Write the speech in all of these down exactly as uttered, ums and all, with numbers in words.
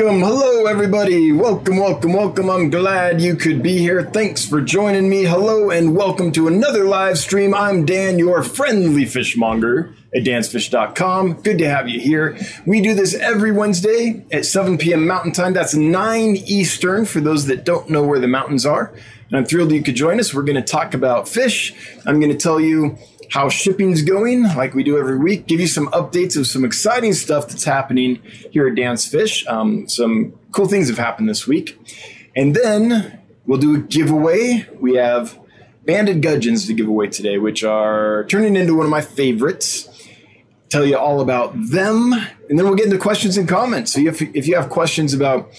Welcome, hello everybody, welcome, welcome, welcome, I'm glad you could be here, thanks for joining me, hello and welcome to another live stream. I'm Dan, your friendly fishmonger at dance fish dot com, good to have you here. We do this every Wednesday at seven p m Mountain Time, that's nine Eastern for those that don't know where the mountains are, and I'm thrilled you could join us. We're going to talk about fish. I'm going to tell you how shipping's going, like we do every week, give you some updates of some exciting stuff that's happening here at Dance Fish. Um, some cool things have happened this week. And then we'll do a giveaway. We have banded gudgeons to give away today, which are turning into one of my favorites. Tell you all about them. And then we'll get into questions and comments. So if, if you have questions about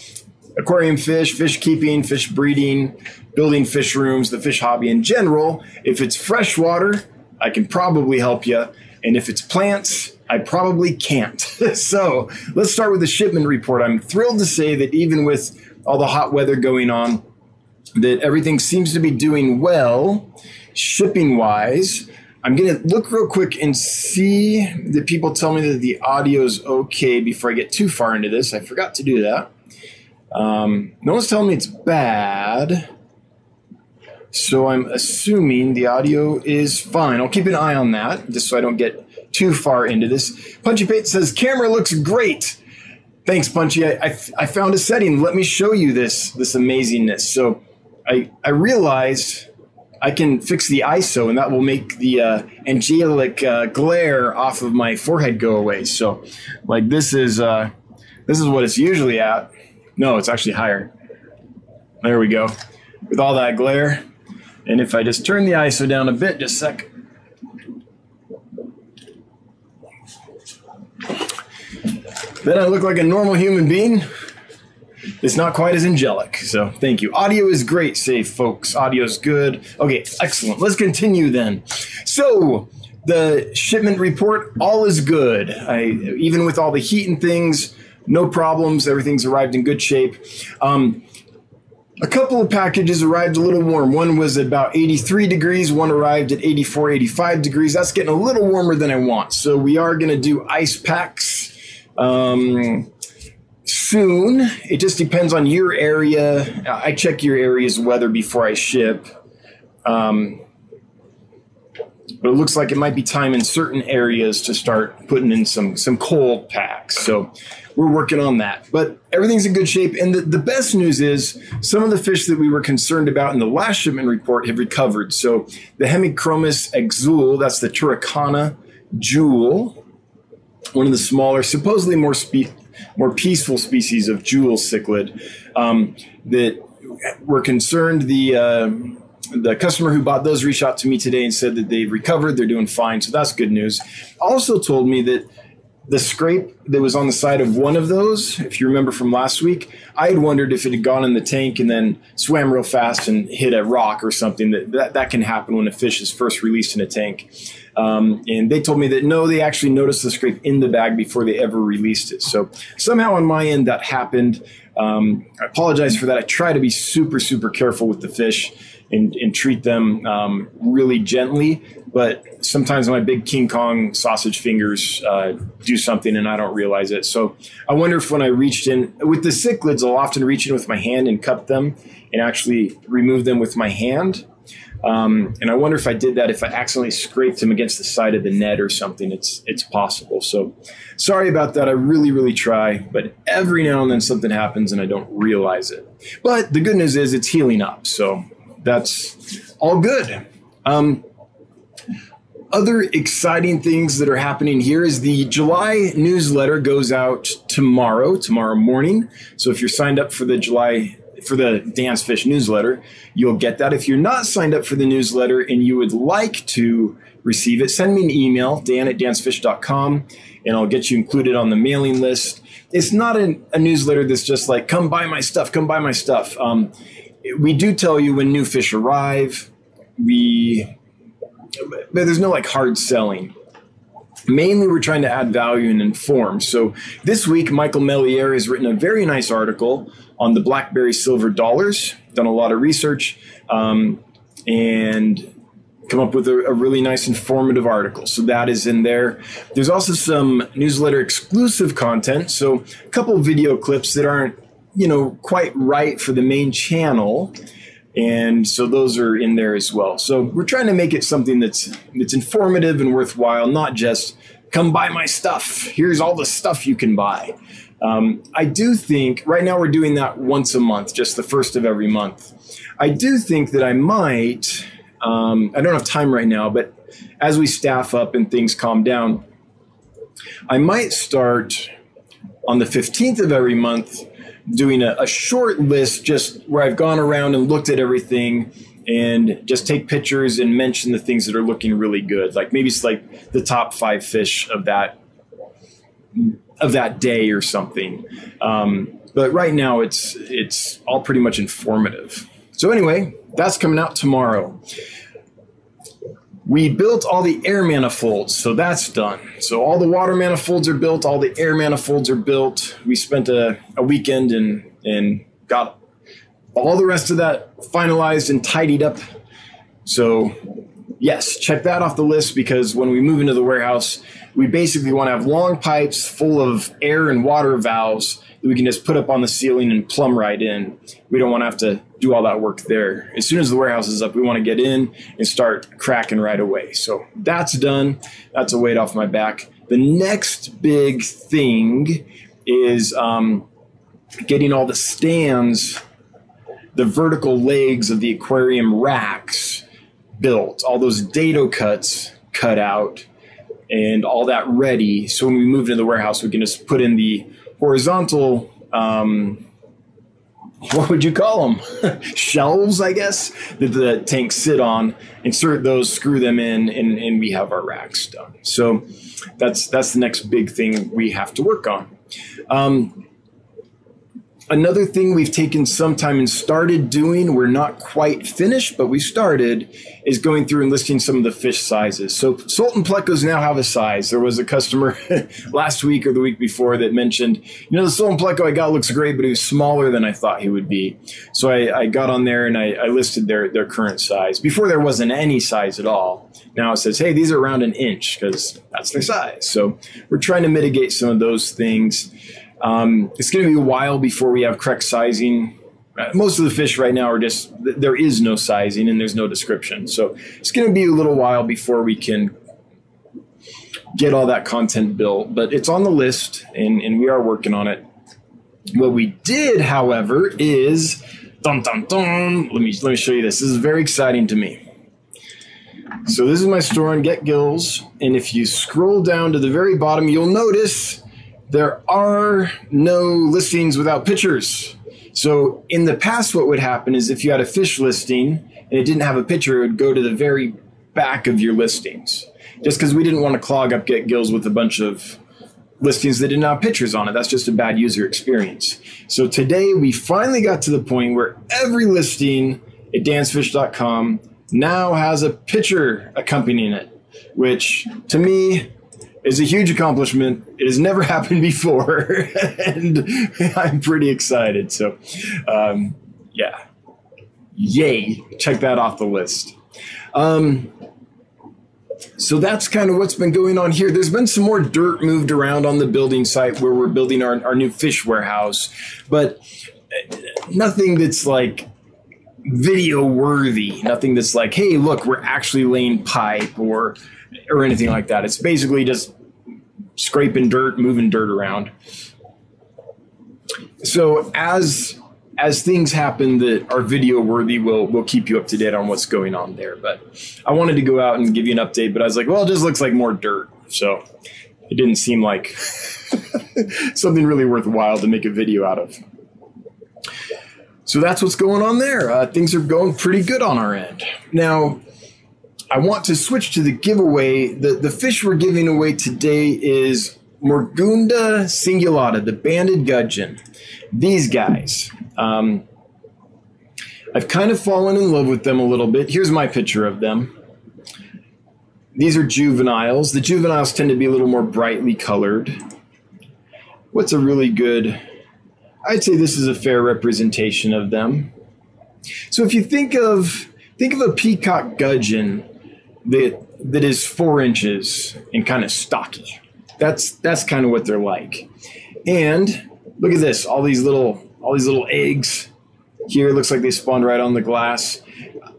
aquarium fish, fish keeping, fish breeding, building fish rooms, the fish hobby in general, if it's freshwater, I can probably help you, and if it's plants, I probably can't. So let's start with the shipment report. I'm thrilled to say that even with all the hot weather going on, that everything seems to be doing well, shipping-wise. I'm gonna look real quick and see that people tell me that the audio's okay before I get too far into this. I forgot to do that. Um, no one's telling me it's bad. So I'm assuming the audio is fine. I'll keep an eye on that just so I don't get too far into this. Punchy Paints says, camera looks great. Thanks, Punchy. I, I, I found a setting. Let me show you this, this amazingness. So I, I realized I can fix the I S O, and that will make the uh, angelic uh, glare off of my forehead go away. So like this is, uh, this is what it's usually at. No, it's actually higher. There we go. With all that glare. And if I just turn the I S O down a bit, just a sec. Then I look like a normal human being. It's not quite as angelic, so thank you. Audio is great, say folks. Audio is good. Okay, excellent. Let's continue then. So the shipment report, all is good. I, even with all the heat and things, no problems. Everything's arrived in good shape. Um, A couple of packages arrived a little warm. One was at about eighty-three degrees. One arrived at eighty-four, eighty-five degrees. That's getting a little warmer than I want. So we are going to do ice packs um, soon. It just depends on your area. I check your area's weather before I ship. Um, but it looks like it might be time in certain areas to start putting in some, some cold packs. So we're working on that, but everything's in good shape. And the, the best news is some of the fish that we were concerned about in the last shipment report have recovered. So the Hemichromis exul, that's the Turricana jewel, one of the smaller, supposedly more spe- more peaceful species of jewel cichlid um, that were concerned. The uh, the customer who bought those reached out to me today and said that they've recovered. They're doing fine. So that's good news. Also told me that the scrape that was on the side of one of those, if you remember from last week, I had wondered if it had gone in the tank and then swam real fast and hit a rock or something. That that, that can happen when a fish is first released in a tank. Um, and they told me that, no, they actually noticed the scrape in the bag before they ever released it. So somehow on my end that happened. Um, I apologize for that. I try to be super, super careful with the fish and, and treat them um, really gently. But sometimes my big King Kong sausage fingers uh, do something and I don't realize it. So I wonder if when I reached in with the cichlids, I'll often reach in with my hand and cup them and actually remove them with my hand. Um, and I wonder if I did that, if I accidentally scraped them against the side of the net or something, it's, it's possible. So sorry about that. I really, really try, but every now and then something happens and I don't realize it. But the good news is it's healing up. So that's all good. Um, Other exciting things that are happening here is the July newsletter goes out tomorrow, tomorrow morning. So if you're signed up for the July, for the Dance Fish newsletter, you'll get that. If you're not signed up for the newsletter and you would like to receive it, send me an email, dan at dance fish dot com, and I'll get you included on the mailing list. It's not an, a newsletter that's just like, come buy my stuff, come buy my stuff. Um, we do tell you when new fish arrive. We... But there's no like hard selling. Mainly we're trying to add value and inform. So this week, Michael Melier has written a very nice article on the blackberry silver dollars, done a lot of research. Um, and come up with a, a really nice informative article. So that is in there. There's also some newsletter exclusive content. So a couple of video clips that aren't, you know, quite right for the main channel. And so those are in there as well. So we're trying to make it something that's that's informative and worthwhile, not just come buy my stuff. Here's all the stuff you can buy. Um, I do think right now we're doing that once a month, just the first of every month. I do think that I might, um, I don't have time right now, but as we staff up and things calm down, I might start on the fifteenth of every month doing a, a short list, just where I've gone around and looked at everything and just take pictures and mention the things that are looking really good. Like maybe it's like the top five fish of that of that day or something. Um, but right now it's it's all pretty much informative. So anyway, that's coming out tomorrow. We built all the air manifolds, so that's done. So all the water manifolds are built, all the air manifolds are built. We spent a, a weekend and, and got all the rest of that finalized and tidied up. So yes, check that off the list, because when we move into the warehouse, we basically want to have long pipes full of air and water valves that we can just put up on the ceiling and plumb right in. We don't want to have to do all that work there. As soon as the warehouse is up, we want to get in and start cracking right away. So that's done. That's a weight off my back. The next big thing is um, getting all the stands, the vertical legs of the aquarium racks built, all those dado cuts cut out and all that ready. So when we move into the warehouse, we can just put in the horizontal, um, what would you call them? Shelves, I guess, that the tanks sit on, insert those, screw them in, and, and we have our racks done. So that's, that's the next big thing we have to work on. Um, another thing we've taken some time and started doing, we're not quite finished, but we started, is going through and listing some of the fish sizes. So Sultan plecos now have a size. There was a customer last week or the week before that mentioned, you know, the Sultan pleco I got looks great, but he was smaller than I thought he would be. So I, I got on there and I, I listed their, their current size. Before there wasn't any size at all. Now it says, hey, these are around an inch because that's their size. So we're trying to mitigate some of those things. Um, it's going to be a while before we have correct sizing. Most of the fish right now are just, there is no sizing and there's no description. So it's going to be a little while before we can get all that content built, but it's on the list and, and we are working on it. What we did, however, is, dun, dun, dun, let me, let me show you this. This is very exciting to me. So this is my store on Get Gills. And if you scroll down to the very bottom, you'll notice there are no listings without pictures. So in the past, what would happen is if you had a fish listing and it didn't have a picture, it would go to the very back of your listings, just because we didn't want to clog up Get Gills with a bunch of listings that didn't have pictures on it. That's just a bad user experience. So today we finally got to the point where every listing at dance fish dot com now has a picture accompanying it, which to me, it's a huge accomplishment. It has never happened before, and I'm pretty excited. So, um, yeah, yay! Check that off the list. Um, so that's kind of what's been going on here. There's been some more dirt moved around on the building site where we're building our, our new fish warehouse, but nothing that's like video worthy. Nothing that's like, hey, look, we're actually laying pipe or or anything like that. It's basically just scraping dirt, moving dirt around. So as as things happen that are video worthy, we'll we'll keep you up to date on what's going on there. But I wanted to go out and give you an update, but I was like, well, it just looks like more dirt. So it didn't seem like something really worthwhile to make a video out of. So that's what's going on there. Uh, things are going pretty good on our end. Now, I want to switch to the giveaway. The, the fish we're giving away today is Mogurnda singulata, the banded gudgeon. These guys. Um, I've kind of fallen in love with them a little bit. Here's my picture of them. These are juveniles. The juveniles tend to be a little more brightly colored. What's a really good... I'd say this is a fair representation of them. So if you think of... Think of a peacock gudgeon that that is four inches and kind of stocky. That's that's kind of what they're like. And look at this, all these little all these little eggs here. It looks like they spawned right on the glass.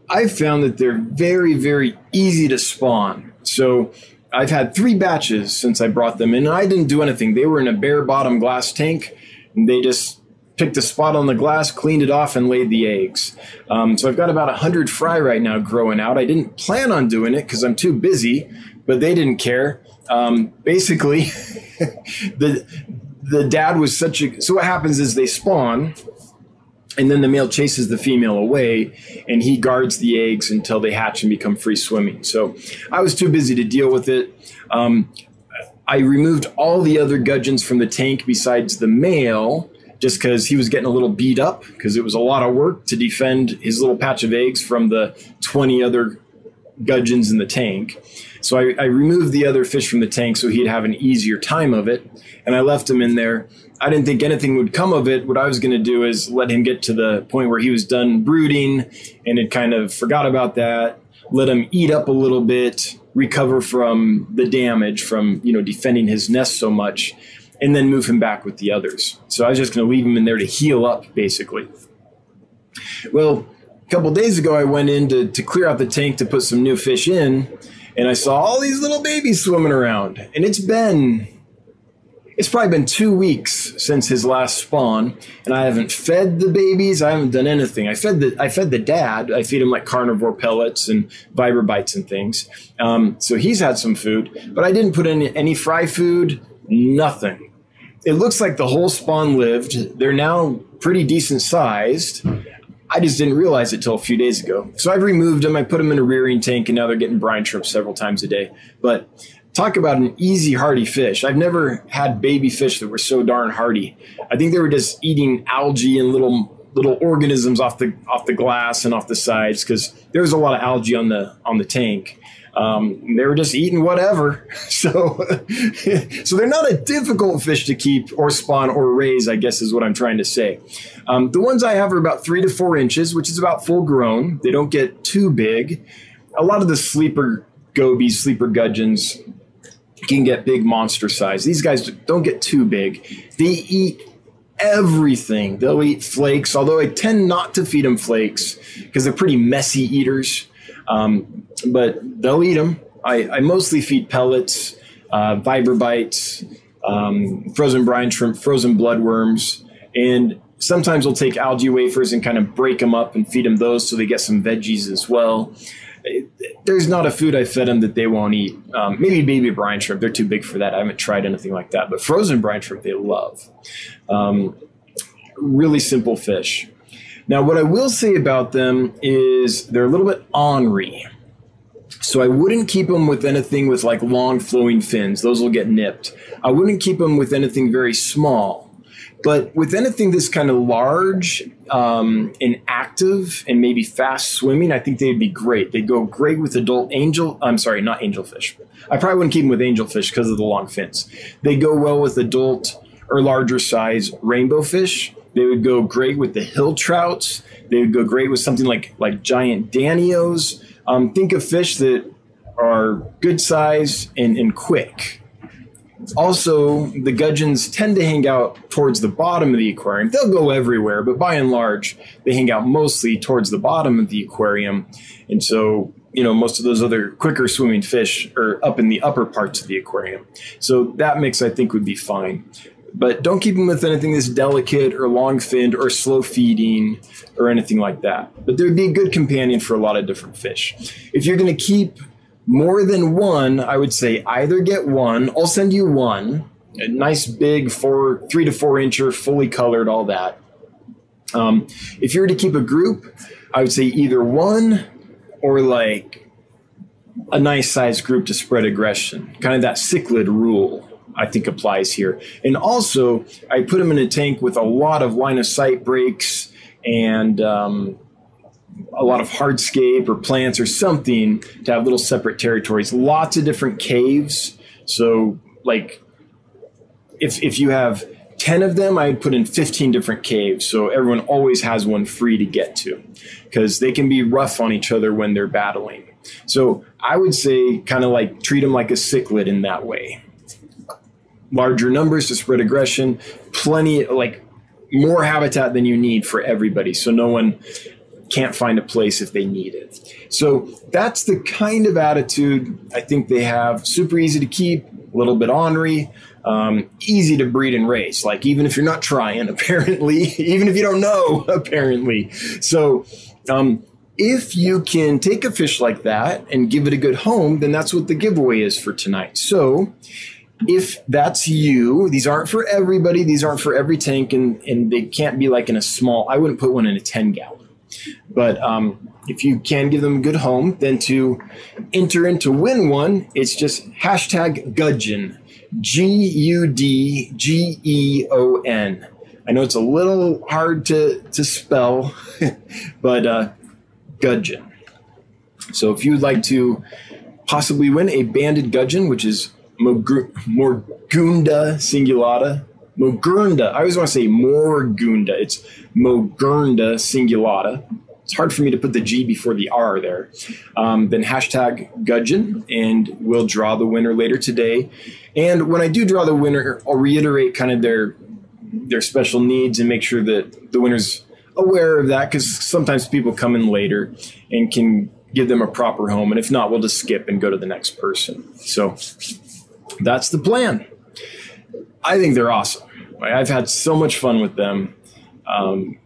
I've found that they're very, very easy to spawn. So I've had three batches since I brought them in, and I didn't do anything. They were in a bare bottom glass tank, and they just picked a spot on the glass, cleaned it off, and laid the eggs. Um, so I've got about one hundred fry right now growing out. I didn't plan on doing it because I'm too busy, but they didn't care. Um, basically, the the dad was such a... So what happens is they spawn, and then the male chases the female away, and he guards the eggs until they hatch and become free swimming. So I was too busy to deal with it. Um, I removed all the other gudgeons from the tank besides the male, just because he was getting a little beat up, because it was a lot of work to defend his little patch of eggs from the twenty other gudgeons in the tank. So I, I removed the other fish from the tank so he'd have an easier time of it, and I left him in there. I didn't think anything would come of it. What I was going to do is let him get to the point where he was done brooding and had kind of forgot about that, let him eat up a little bit, recover from the damage from, you know, defending his nest so much, and then move him back with the others. So I was just going to leave him in there to heal up, basically. Well, a couple days ago, I went in to, to clear out the tank to put some new fish in, and I saw all these little babies swimming around, and it's been... It's probably been two weeks since his last spawn, and I haven't fed the babies. I haven't done anything. I fed the I fed the dad. I feed him like carnivore pellets and vibrobites and things. Um, so he's had some food, but I didn't put in any fry food, nothing. It looks like the whole spawn lived. They're now pretty decent sized. I just didn't realize it till a few days ago. So I've removed them. I put them in a rearing tank, and now they're getting brine shrimp several times a day. But talk about an easy, hardy fish. I've never had baby fish that were so darn hardy. I think they were just eating algae and little little organisms off the off the glass and off the sides, because there was a lot of algae on the on the tank. Um, they were just eating whatever. So, so they're not a difficult fish to keep or spawn or raise, I guess is what I'm trying to say. Um, the ones I have are about three to four inches, which is about full grown. They don't get too big. A lot of the sleeper gobies, sleeper gudgeons, can get big monster size. These guys don't get too big. They eat everything. They'll eat flakes, although I tend not to feed them flakes because they're pretty messy eaters. Um, but they'll eat them. I, I mostly feed pellets, uh, vibrobites, um, frozen brine shrimp, frozen bloodworms, and sometimes we'll take algae wafers and kind of break them up and feed them those so they get some veggies as well. There's not a food I fed them that they won't eat. Um, maybe baby brine shrimp. They're too big for that. I haven't tried anything like that. But frozen brine shrimp, they love. Um, really simple fish. Now, what I will say about them is they're a little bit ornery. So I wouldn't keep them with anything with like long flowing fins. Those will get nipped. I wouldn't keep them with anything very small. But with anything this kind of large um, and active and maybe fast swimming, I think they'd be great. They'd go great with adult angel. I'm sorry, not angelfish. I probably wouldn't keep them with angelfish because of the long fins. They go well with adult or larger size rainbow fish. They would go great with the hill trouts. They would go great with something like like giant danios. Um, think of fish that are good size and, and quick. Also, the gudgeons tend to hang out towards the bottom of the aquarium. They'll go everywhere, but by and large, they hang out mostly towards the bottom of the aquarium. And so, you know, most of those other quicker swimming fish are up in the upper parts of the aquarium. So that mix, I think, would be fine. But don't keep them with anything that's delicate or long-finned or slow feeding or anything like that. But they'd be a good companion for a lot of different fish. If you're going to keep more than one, I would say either get one. I'll send you one, a nice big four, three to four incher, fully colored, all that. Um, if you were to keep a group, I would say either one or like a nice size group to spread aggression. Kind of that cichlid rule, I think, applies here. And also, I put them in a tank with a lot of line of sight breaks and um a lot of hardscape or plants or something to have little separate territories, lots of different caves. So like if if you have ten of them, I'd put in fifteen different caves. So everyone always has one free to get to because they can be rough on each other when they're battling. So I would say kind of like treat them like a cichlid in that way. Larger numbers to spread aggression, plenty, like more habitat than you need for everybody. So no one can't find a place if they need it. So that's the kind of attitude I think they have. Super easy to keep, a little bit ornery, um, easy to breed and race. Like even if you're not trying, apparently, even if you don't know, apparently. So um, if you can take a fish like that and give it a good home, then that's what the giveaway is for tonight. So if that's you, these aren't for everybody. These aren't for every tank, and, and they can't be like in a small, I wouldn't put one in a ten gallon. But um, if you can give them a good home, then to enter and to win one, it's just hashtag gudgeon, G U D G E O N. I know it's a little hard to, to spell, but uh, gudgeon. So if you would like to possibly win a banded gudgeon, which is Mogur- Mogurnda singulata, Mogurnda. I always want to say Morgunda. It's Mogurnda singulata. It's hard for me to put the G before the R there. Um, then hashtag gudgeon, and we'll draw the winner later today. And when I do draw the winner, I'll reiterate kind of their their special needs and make sure that the winner's aware of that, because sometimes people come in later and can give them a proper home. And if not, we'll just skip and go to the next person. So that's the plan. I think they're awesome. I've had so much fun with them. Um,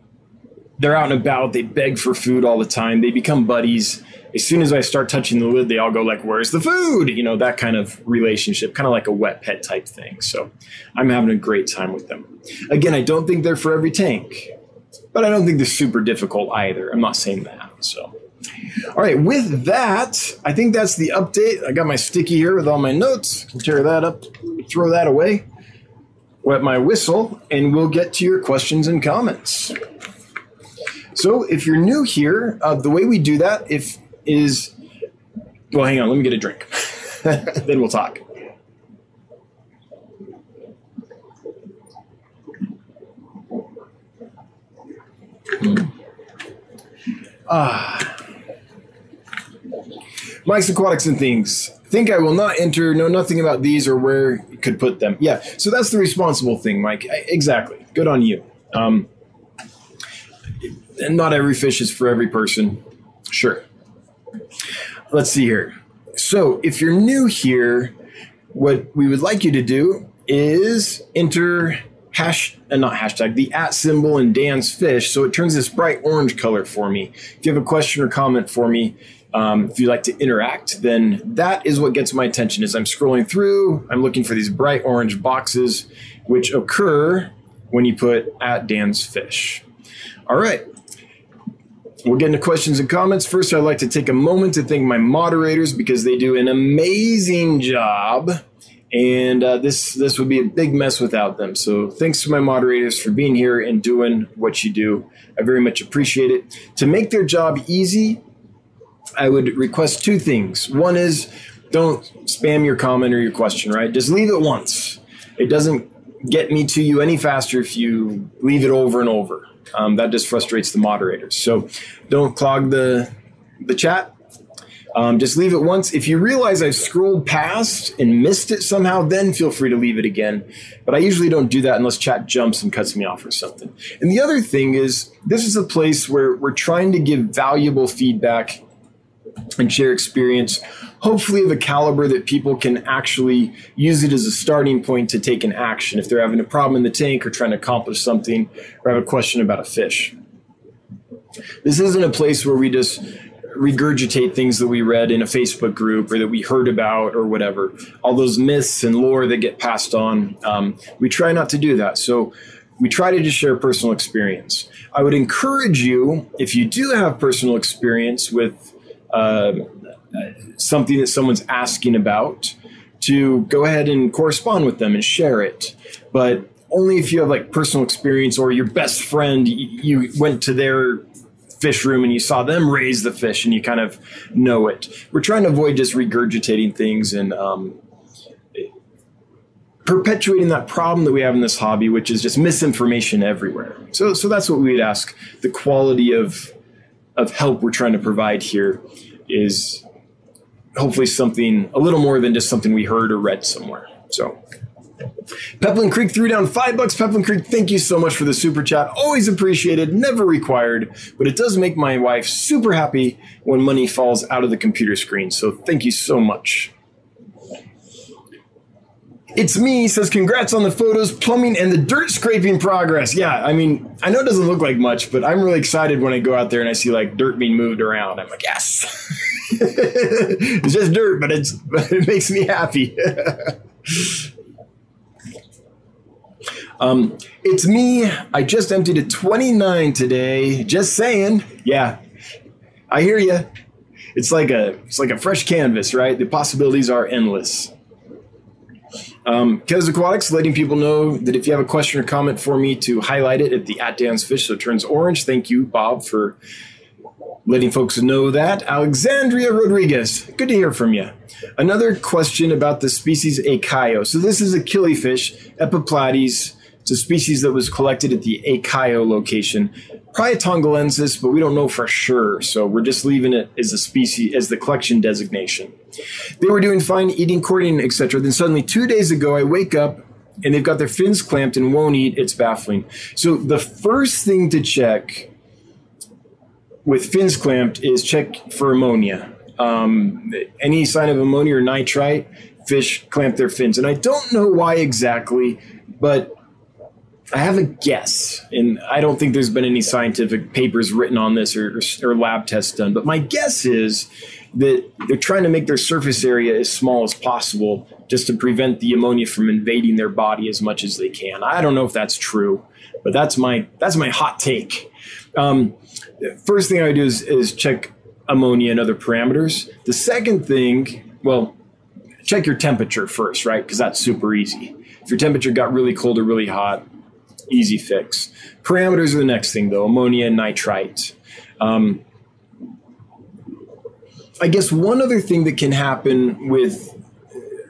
they're out and about. They beg for food all the time. They become buddies. As soon as I start touching the lid, they all go like, where's the food? You know, that kind of relationship, kind of like a wet pet type thing. So I'm having a great time with them. Again, I don't think they're for every tank, but I don't think they're super difficult either. I'm not saying that. So, all right, with that, I think that's the update. I got my sticky here with all my notes. Can tear that up, throw that away. Wet my whistle, and we'll get to your questions and comments. So if you're new here, uh, the way we do that if is, well, hang on, let me get a drink. Then we'll talk. Mm. Ah. Mike's Aquatics and Things. Think I will not enter, know nothing about these or where you could put them. Yeah, so that's the responsible thing, Mike. Exactly. Good on you. Um, and not every fish is for every person. Sure. Let's see here. So if you're new here, what we would like you to do is enter hash, uh, not hashtag, the at symbol and Dan's Fish. So it turns this bright orange color for me. If you have a question or comment for me, Um, if you'd like to interact, then that is what gets my attention. As I'm scrolling through, I'm looking for these bright orange boxes, which occur when you put at Dan's Fish. All right. We'll get into questions and comments. First, I'd like to take a moment to thank my moderators because they do an amazing job. And uh, this, this would be a big mess without them. So thanks to my moderators for being here and doing what you do. I very much appreciate it. To make their job easy, I would request two things. One is don't spam your comment or your question, right? Just leave it once. It doesn't get me to you any faster if you leave it over and over. Um, that just frustrates the moderators. So don't clog the, the chat. Um, just leave it once. If you realize I've scrolled past and missed it somehow, then feel free to leave it again. But I usually don't do that unless chat jumps and cuts me off or something. And the other thing is, this is a place where we're trying to give valuable feedback and share experience, hopefully of a caliber that people can actually use it as a starting point to take an action if they're having a problem in the tank or trying to accomplish something or have a question about a fish. This isn't a place where we just regurgitate things that we read in a Facebook group or that we heard about or whatever. All those myths and lore that get passed on, um, we try not to do that. So we try to just share personal experience. I would encourage you, if you do have personal experience with Uh, something that someone's asking about, to go ahead and correspond with them and share it. But only if you have like personal experience or your best friend, you went to their fish room and you saw them raise the fish and you kind of know it. We're trying to avoid just regurgitating things and um, perpetuating that problem that we have in this hobby, which is just misinformation everywhere. So, so that's what we'd ask. The quality of of help we're trying to provide here is hopefully something a little more than just something we heard or read somewhere. So Peplin Creek threw down five bucks. Peplin Creek, thank you so much for the super chat. Always appreciated, never required, but it does make my wife super happy when money falls out of the computer screen. So thank you so much. It's me says, congrats on the photos, plumbing, and the dirt scraping progress. Yeah, I mean, I know it doesn't look like much, but I'm really excited when I go out there and I see like dirt being moved around. I'm like, yes, it's just dirt, but it's but it makes me happy. um, it's me. I just emptied a twenty-nine today. Just saying. Yeah, I hear you. It's like a it's like a fresh canvas, right? The possibilities are endless. Um, Kez Aquatics, letting people know that if you have a question or comment for me to highlight it at the at Dance Fish, so it turns orange. Thank you, Bob, for letting folks know that. Alexandria Rodriguez, good to hear from you. Another question about the species Achaio. So this is a killifish, Epiplatys. It's a species that was collected at the Achaio location. Pryotongalensis, but we don't know for sure, so we're just leaving it as a species, as the collection designation. They were doing fine, eating, courting, et cetera. Then suddenly, two days ago, I wake up and they've got their fins clamped and won't eat. It's baffling. So the first thing to check with fins clamped is check for ammonia. Um, any sign of ammonia or nitrite, fish clamp their fins. And I don't know why exactly, but I have a guess, and I don't think there's been any scientific papers written on this or, or, or lab tests done, but my guess is that they're trying to make their surface area as small as possible just to prevent the ammonia from invading their body as much as they can. I don't know if that's true, but that's my that's my hot take. Um, first thing I would do is, is check ammonia and other parameters. The second thing, well, check your temperature first, right? Because that's super easy. If your temperature got really cold or really hot, easy fix. Parameters are the next thing, though. Ammonia and nitrite. Um, I guess one other thing that can happen with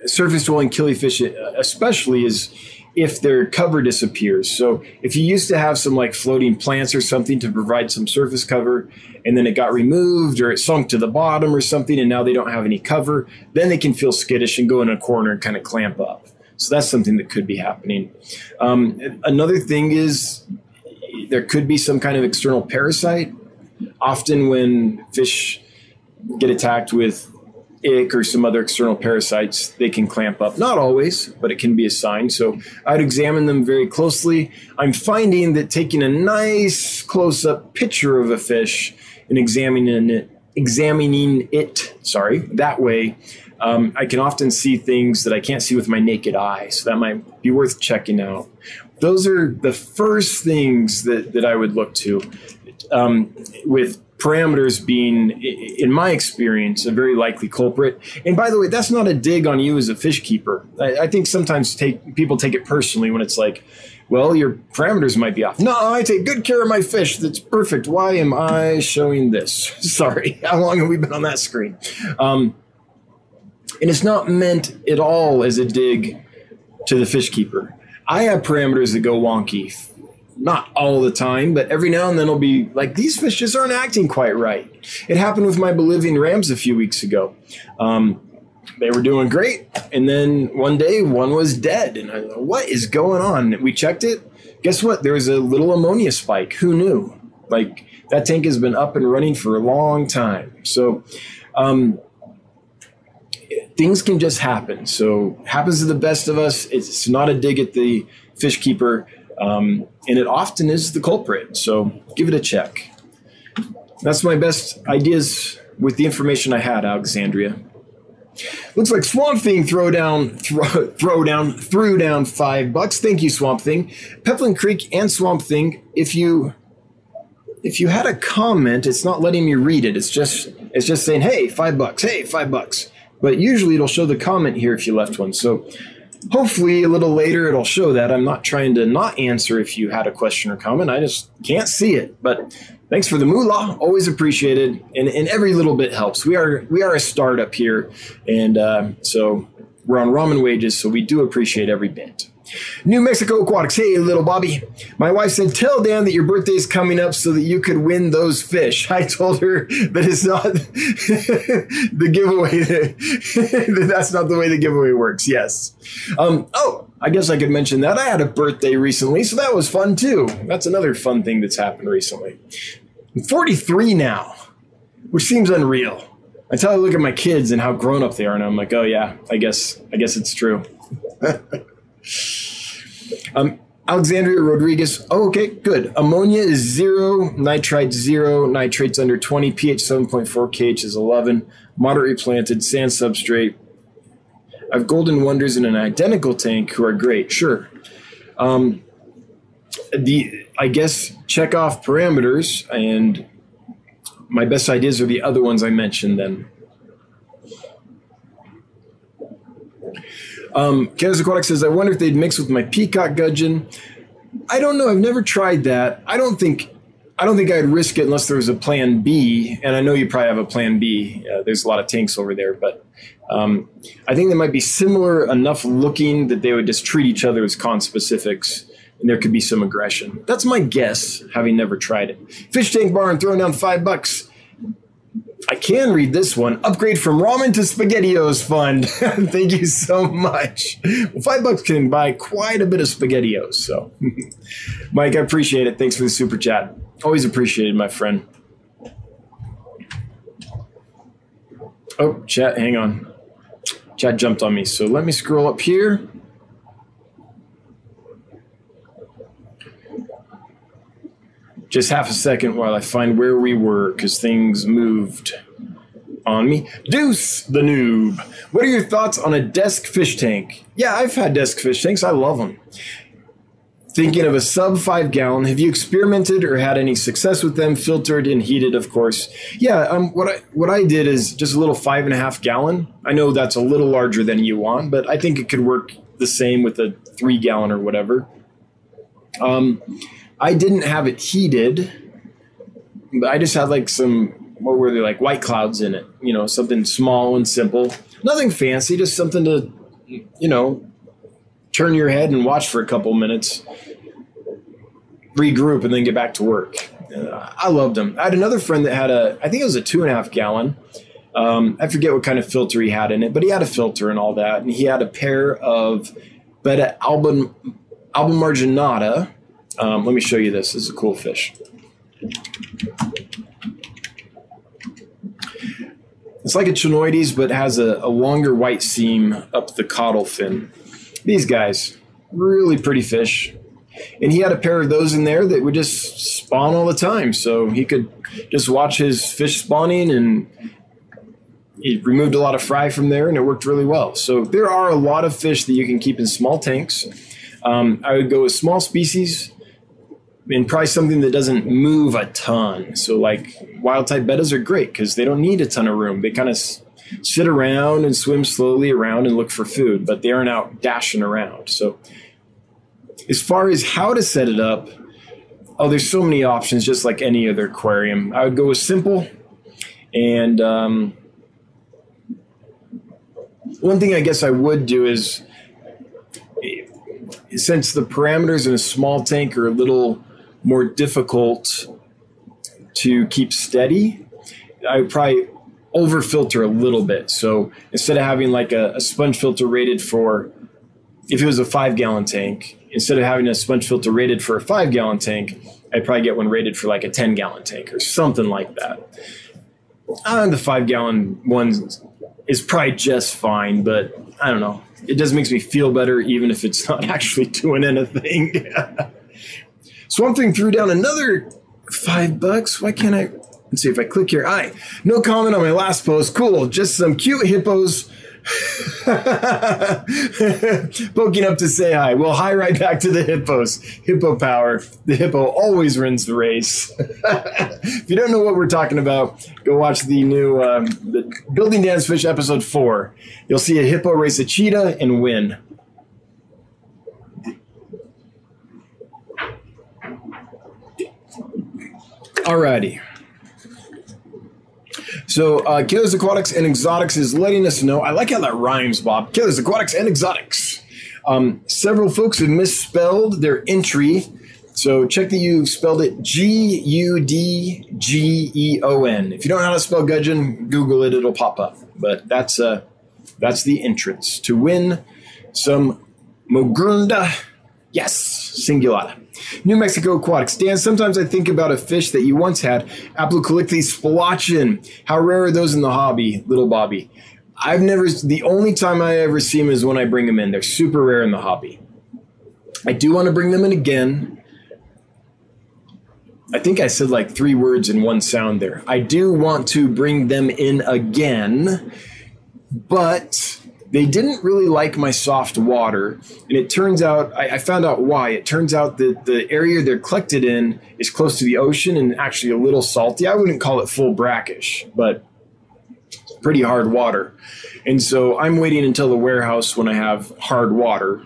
surface-dwelling killifish, especially, is if their cover disappears. So if you used to have some like floating plants or something to provide some surface cover, and then it got removed or it sunk to the bottom or something, and now they don't have any cover, then they can feel skittish and go in a corner and kind of clamp up. So that's something that could be happening. Um, another thing is there could be some kind of external parasite. Often when fish get attacked with ick or some other external parasites, they can clamp up. Not always, but it can be a sign. So I'd examine them very closely. I'm finding that taking a nice close-up picture of a fish and examining it, examining it, sorry, that way, Um, I can often see things that I can't see with my naked eye, so that might be worth checking out. Those are the first things that, that I would look to, um, with parameters being, in my experience, a very likely culprit. And by the way, that's not a dig on you as a fish keeper. I, I think sometimes take, people take it personally when it's like, well, your parameters might be off. No, I take good care of my fish. That's perfect. Why am I showing this? Sorry, how long have we been on that screen? Um, And it's not meant at all as a dig to the fish keeper. I have parameters that go wonky, not all the time, but every now and then it'll be like, these fish just aren't acting quite right. It happened with my Bolivian rams a few weeks ago. Um, they were doing great. And then one day one was dead. And I thought, what is going on? We checked it. Guess what? There was a little ammonia spike. Who knew? Like, that tank has been up and running for a long time. So, um, things can just happen. So happens to the best of us. It's not a dig at the fish keeper. Um, and it often is the culprit. So give it a check. That's my best ideas with the information I had, Alexandria. Looks like Swamp Thing throw down, throw, throw down, threw down five bucks. Thank you, Swamp Thing. Peplin Creek and Swamp Thing. If you, if you had a comment, it's not letting me read it. It's just, it's just saying, hey, five bucks. Hey, five bucks. But usually it'll show the comment here if you left one. So hopefully a little later it'll show that. I'm not trying to not answer if you had a question or comment. I just can't see it. But thanks for the moolah. Always appreciated. And, and every little bit helps. We are we are a startup here. And uh, so we're on ramen wages. So we do appreciate every bit. New Mexico Aquatics. Hey, little Bobby. My wife said, tell Dan that your birthday's coming up so that you could win those fish. I told her that it's not the giveaway. That that's not the way the giveaway works. Yes. Um, oh, I guess I could mention that. I had a birthday recently, so that was fun too. That's another fun thing that's happened recently. I'm forty-three now, which seems unreal. Until I look at my kids and how grown up they are, and I'm like, oh yeah, I guess, I guess it's true. Um, Alexandria Rodriguez. Oh, okay, good. Ammonia is zero, nitrite zero, nitrates under twenty, pH seven point four, K H is eleven, moderately planted, sand substrate. I've golden wonders in an identical tank who are great. Sure. Um, the I guess check off parameters, and my best ideas are the other ones I mentioned then. Um, Cancer Aquatic says, I wonder if they'd mix with my peacock gudgeon. I don't know. I've never tried that. I don't think, I don't think I'd risk it unless there was a plan B. And I know you probably have a plan B. Uh, there's a lot of tanks over there, but um, I think they might be similar enough looking that they would just treat each other as conspecifics, and there could be some aggression. That's my guess, having never tried it. Fish Tank Barn throwing down five bucks. I can read this one. Upgrade from ramen to SpaghettiOs fund. Thank you so much. Well, five bucks can buy quite a bit of SpaghettiOs. So, Mike, I appreciate it. Thanks for the super chat. Always appreciated, my friend. Oh, chat, hang on. Chat jumped on me. So let me scroll up here. Just half a second while I find where we were, because things moved on me. Deuce the noob. What are your thoughts on a desk fish tank? Yeah, I've had desk fish tanks. I love them. Thinking of a sub five gallon. Have you experimented or had any success with them? Filtered and heated, of course. Yeah. Um. What I what I did is just a little five and a half gallon. I know that's a little larger than you want, but I think it could work the same with a three gallon or whatever. Um. I didn't have it heated, but I just had like some, what were they, like white clouds in it, you know, something small and simple, nothing fancy, just something to, you know, turn your head and watch for a couple minutes, regroup, and then get back to work. Uh, I loved them. I had another friend that had a, I think it was a two and a half gallon. Um, I forget what kind of filter he had in it, but he had a filter and all that. And he had a pair of Betta Alba, Alba Marginata. Um, let me show you this. This is a cool fish. It's like a Chinoides, but has a, a longer white seam up the caudal fin. These guys, really pretty fish. And he had a pair of those in there that would just spawn all the time. So he could just watch his fish spawning, and he removed a lot of fry from there, and it worked really well. So there are a lot of fish that you can keep in small tanks. Um, I would go with small species, and probably something that doesn't move a ton. So like wild type bettas are great because they don't need a ton of room. They kind of s- sit around and swim slowly around and look for food, but they aren't out dashing around. So as far as how to set it up, oh, there's so many options, just like any other aquarium. I would go with simple. And um, one thing I guess I would do is, since the parameters in a small tank are a little more difficult to keep steady, I would probably overfilter a little bit. So instead of having like a, a sponge filter rated for, if it was a five gallon tank, instead of having a sponge filter rated for a five gallon tank, I'd probably get one rated for like a ten gallon tank or something like that. And the five gallon one is probably just fine, but I don't know. It just makes me feel better, even if it's not actually doing anything. Swamp Thing threw down another five bucks. Why can't I? Let's see if I click here. Aye. No comment on my last post. Cool. Just some cute hippos poking up to say hi. Well, hi right back to the hippos. Hippo power. The hippo always wins the race. If you don't know what we're talking about, go watch the new um, the Building Dance Fish episode four. You'll see a hippo race a cheetah and win. Alrighty. So uh, Killers Aquatics and Exotics is letting us know. I like how that rhymes, Bob. Killers Aquatics and Exotics. Um, several folks have misspelled their entry, so check that you spelled it G U D G E O N. If you don't know how to spell gudgeon, Google it, it'll pop up. But that's uh, that's the entrance to win some Mogurnda, yes, singulata. New Mexico Aquatics. Dan, sometimes I think about a fish that you once had, Apicalyctes flotchin. How rare are those in the hobby, little Bobby? I've never, the only time I ever see them is when I bring them in. They're super rare in the hobby. I do want to bring them in again. I think I said like three words in one sound there. I do want to bring them in again, but they didn't really like my soft water. And it turns out, I, I found out why. It turns out that the area they're collected in is close to the ocean and actually a little salty. I wouldn't call it full brackish, but pretty hard water. And so I'm waiting until the warehouse when I have hard water,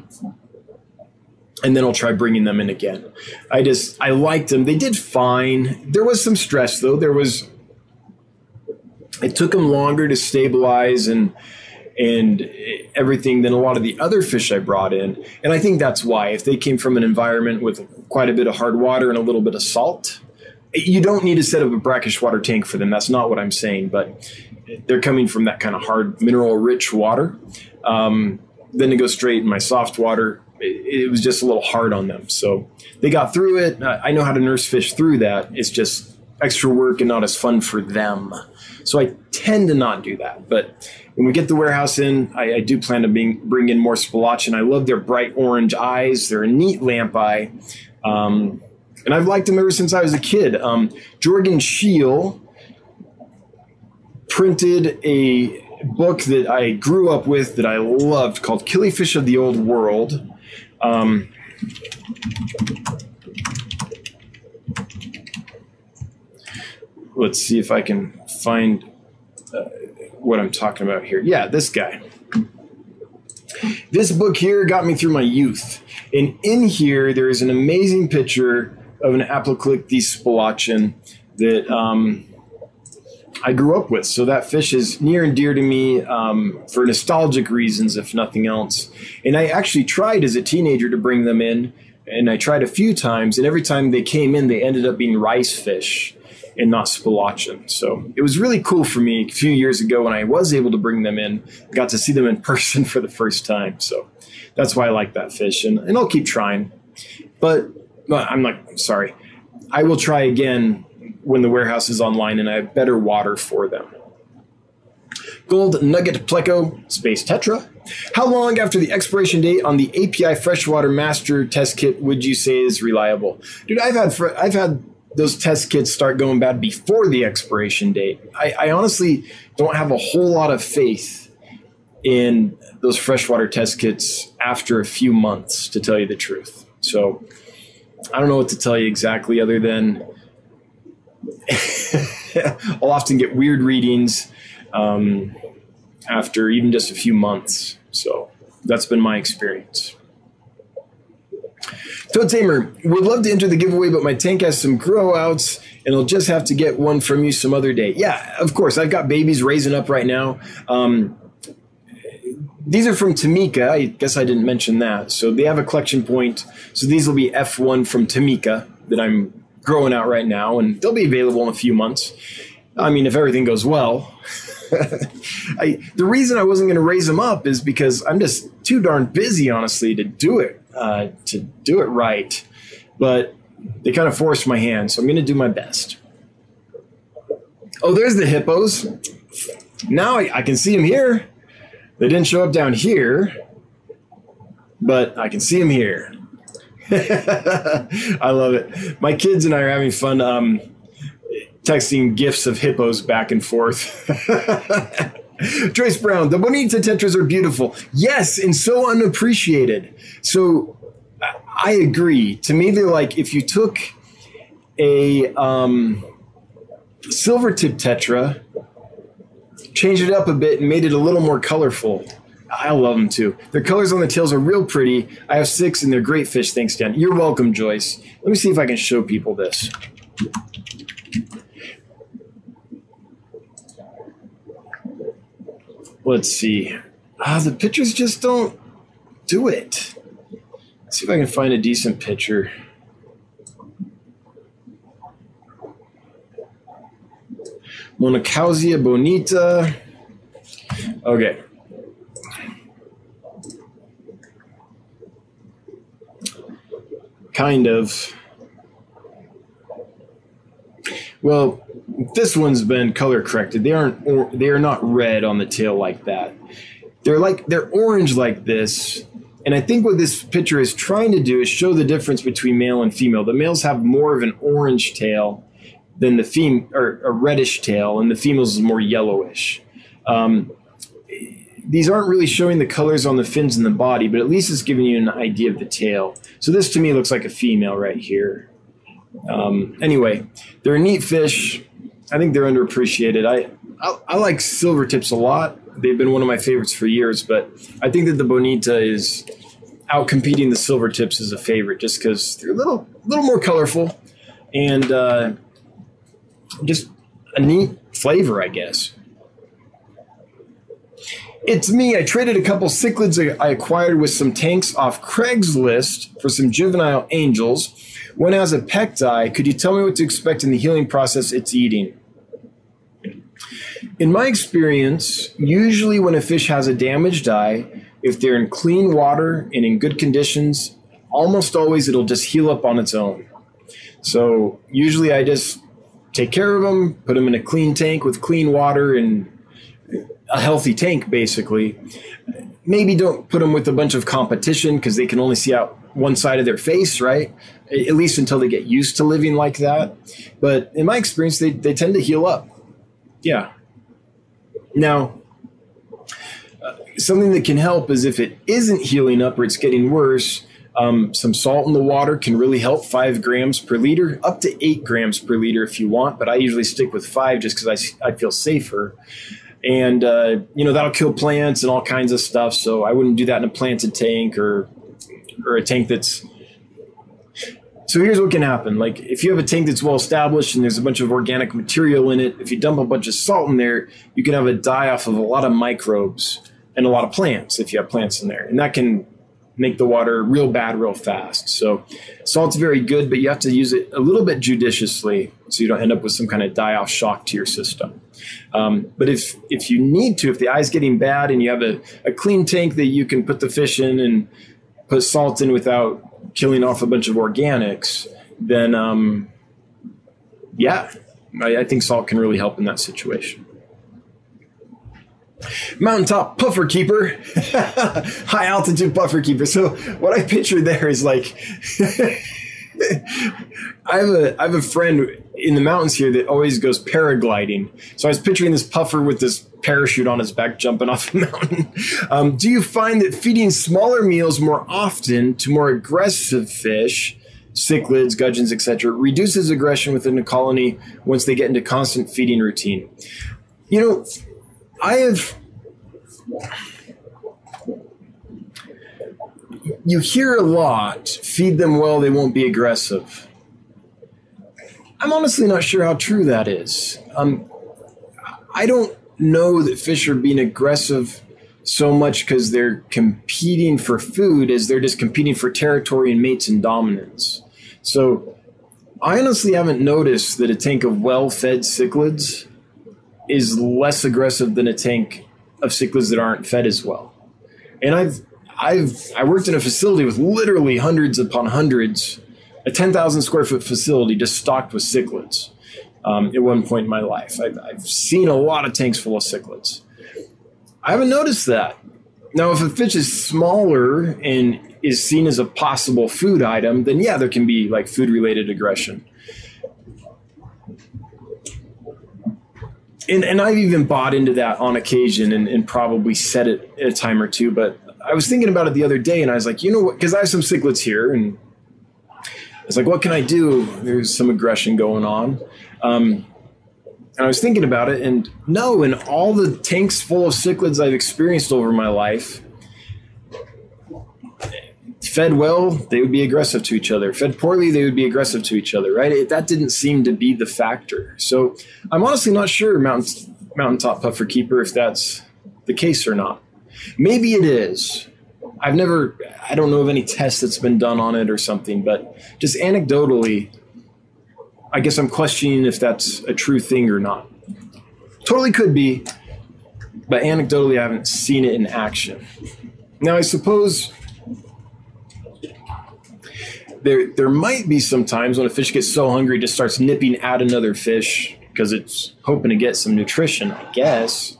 and then I'll try bringing them in again. I just, I liked them. They did fine. There was some stress though. There was, it took them longer to stabilize and, and everything than a lot of the other fish I brought in. And I think that's why. If they came from an environment with quite a bit of hard water and a little bit of salt, you don't need to set up a brackish water tank for them. That's not what I'm saying, but they're coming from that kind of hard, mineral-rich water. Um, then to go straight in my soft water, it, it was just a little hard on them. So they got through it. I know how to nurse fish through that. It's just extra work and not as fun for them. So I tend to not do that. But when we get the warehouse in, I, I do plan to bring, bring in more spilochin. I love their bright orange eyes. They're a neat lamp eye. Um, and I've liked them ever since I was a kid. Um, Jorgen Scheel printed a book that I grew up with that I loved called Killifish of the Old World. Um, let's see if I can find uh, what I'm talking about here. Yeah, this guy. This book here got me through my youth. And in here, there is an amazing picture of an Apicalyctes spilochin that um, I grew up with. So that fish is near and dear to me um, for nostalgic reasons, if nothing else. And I actually tried as a teenager to bring them in, and I tried a few times, and every time they came in, they ended up being rice fish and not spilochin. So it was really cool for me a few years ago when I was able to bring them in. I got to see them in person for the first time. So that's why I like that fish, and, and I'll keep trying. But I'm not sorry. I will try again when the warehouse is online and I have better water for them. Gold Nugget Pleco, Space Tetra. How long after the expiration date on the A P I Freshwater Master Test Kit would you say is reliable? Dude, I've had fr- I've had those test kits start going bad before the expiration date. I, I honestly don't have a whole lot of faith in those freshwater test kits after a few months, to tell you the truth. So I don't know what to tell you exactly other than I'll often get weird readings um, after even just a few months. So that's been my experience. Toad Tamer, would love to enter the giveaway, but my tank has some grow outs and I'll just have to get one from you some other day. Yeah, of course. I've got babies raising up right now. Um, these are from Tamika. I guess I didn't mention that. So they have a collection point. So these will be F one from Tamika that I'm growing out right now, and they'll be available in a few months. I mean, if everything goes well. I, the reason I wasn't going to raise them up is because I'm just too darn busy, honestly, to do it. Uh, to do it right, but they kind of forced my hand, so I'm going to do my best. Oh, there's the hippos. Now I, I can see them here. They didn't show up down here, but I can see them here. I love it. My kids and I are having fun um, texting gifs of hippos back and forth. Joyce Brown, the bonita tetras are beautiful. Yes, and so unappreciated. So I agree. To me, they're like if you took a um, silver tip tetra, changed it up a bit, and made it a little more colorful. I love them too. Their colors on the tails are real pretty. I have six, and they're great fish. Thanks, Dan. You're welcome, Joyce. Let me see if I can show people this. Let's see. Ah, the pictures just don't do it. Let's see if I can find a decent picture. Monocausia bonita. Okay. Kind of. Well, this one's been color corrected. They aren't. Or, they are not red on the tail like that. They're like they're orange like this. And I think what this picture is trying to do is show the difference between male and female. The males have more of an orange tail than the fem or a reddish tail, and the females is more yellowish. Um, these aren't really showing the colors on the fins and the body, but at least it's giving you an idea of the tail. So this to me looks like a female right here. Um, anyway, they're a neat fish. I think they're underappreciated. I, I I like silvertips a lot. They've been one of my favorites for years, but I think that the bonita is out competing the silvertips as a favorite just because they're a little little more colorful and uh, just a neat flavor, I guess. It's me. I traded a couple cichlids I acquired with some tanks off Craigslist for some juvenile angels. One has a pecti. Could you tell me what to expect in the healing process it's eating? In my experience, usually when a fish has a damaged eye, if they're in clean water and in good conditions, almost always it'll just heal up on its own. So usually I just take care of them, put them in a clean tank with clean water and a healthy tank, basically. Maybe don't put them with a bunch of competition because they can only see out one side of their face, right? At least until they get used to living like that. But in my experience, they, they tend to heal up. Yeah. Now, uh, something that can help is if it isn't healing up or it's getting worse, um, some salt in the water can really help, five grams per liter, up to eight grams per liter if you want. But I usually stick with five just because I, I feel safer. And, uh, you know, that'll kill plants and all kinds of stuff. So I wouldn't do that in a planted tank or or a tank that's. So here's what can happen. Like if you have a tank that's well established and there's a bunch of organic material in it, if you dump a bunch of salt in there, you can have a die off of a lot of microbes and a lot of plants if you have plants in there. And that can make the water real bad real fast. So salt's very good, but you have to use it a little bit judiciously so you don't end up with some kind of die off shock to your system. Um, but if if you need to, if the eye's getting bad and you have a, a clean tank that you can put the fish in and put salt in without killing off a bunch of organics, then um, yeah, I, I think salt can really help in that situation. Mountaintop puffer keeper, high altitude puffer keeper. So what I pictured there is like, I have a I have a friend in the mountains here that always goes paragliding. So I was picturing this puffer with this parachute on his back jumping off the mountain. Um, do you find that feeding smaller meals more often to more aggressive fish, cichlids, gudgeons, et cetera, reduces aggression within the colony once they get into constant feeding routine? You know, I have... You hear a lot, feed them well, they won't be aggressive. I'm honestly not sure how true that is. Um, I don't know that fish are being aggressive so much because they're competing for food as they're just competing for territory and mates and dominance. So I honestly haven't noticed that a tank of well-fed cichlids is less aggressive than a tank of cichlids that aren't fed as well. And I've I've I worked in a facility with literally hundreds upon hundreds, a ten thousand square foot facility just stocked with cichlids um, at one point in my life. I've, I've seen a lot of tanks full of cichlids. I haven't noticed that. Now, if a fish is smaller and is seen as a possible food item, then yeah, there can be like food related aggression. And, and I've even bought into that on occasion and, and probably said it a time or two, but I was thinking about it the other day and I was like, you know what, because I have some cichlids here and I was like, what can I do? There's some aggression going on. Um, and I was thinking about it, and no, in all the tanks full of cichlids I've experienced over my life, fed well, they would be aggressive to each other. Fed poorly, they would be aggressive to each other, right? It, that didn't seem to be the factor. So I'm honestly not sure, mountain, mountaintop puffer keeper, if that's the case or not. Maybe it is. I've never, I don't know of any test that's been done on it or something, but just anecdotally, I guess I'm questioning if that's a true thing or not. Totally could be, but anecdotally, I haven't seen it in action. Now, I suppose there there might be some times when a fish gets so hungry it just starts nipping at another fish because it's hoping to get some nutrition, I guess.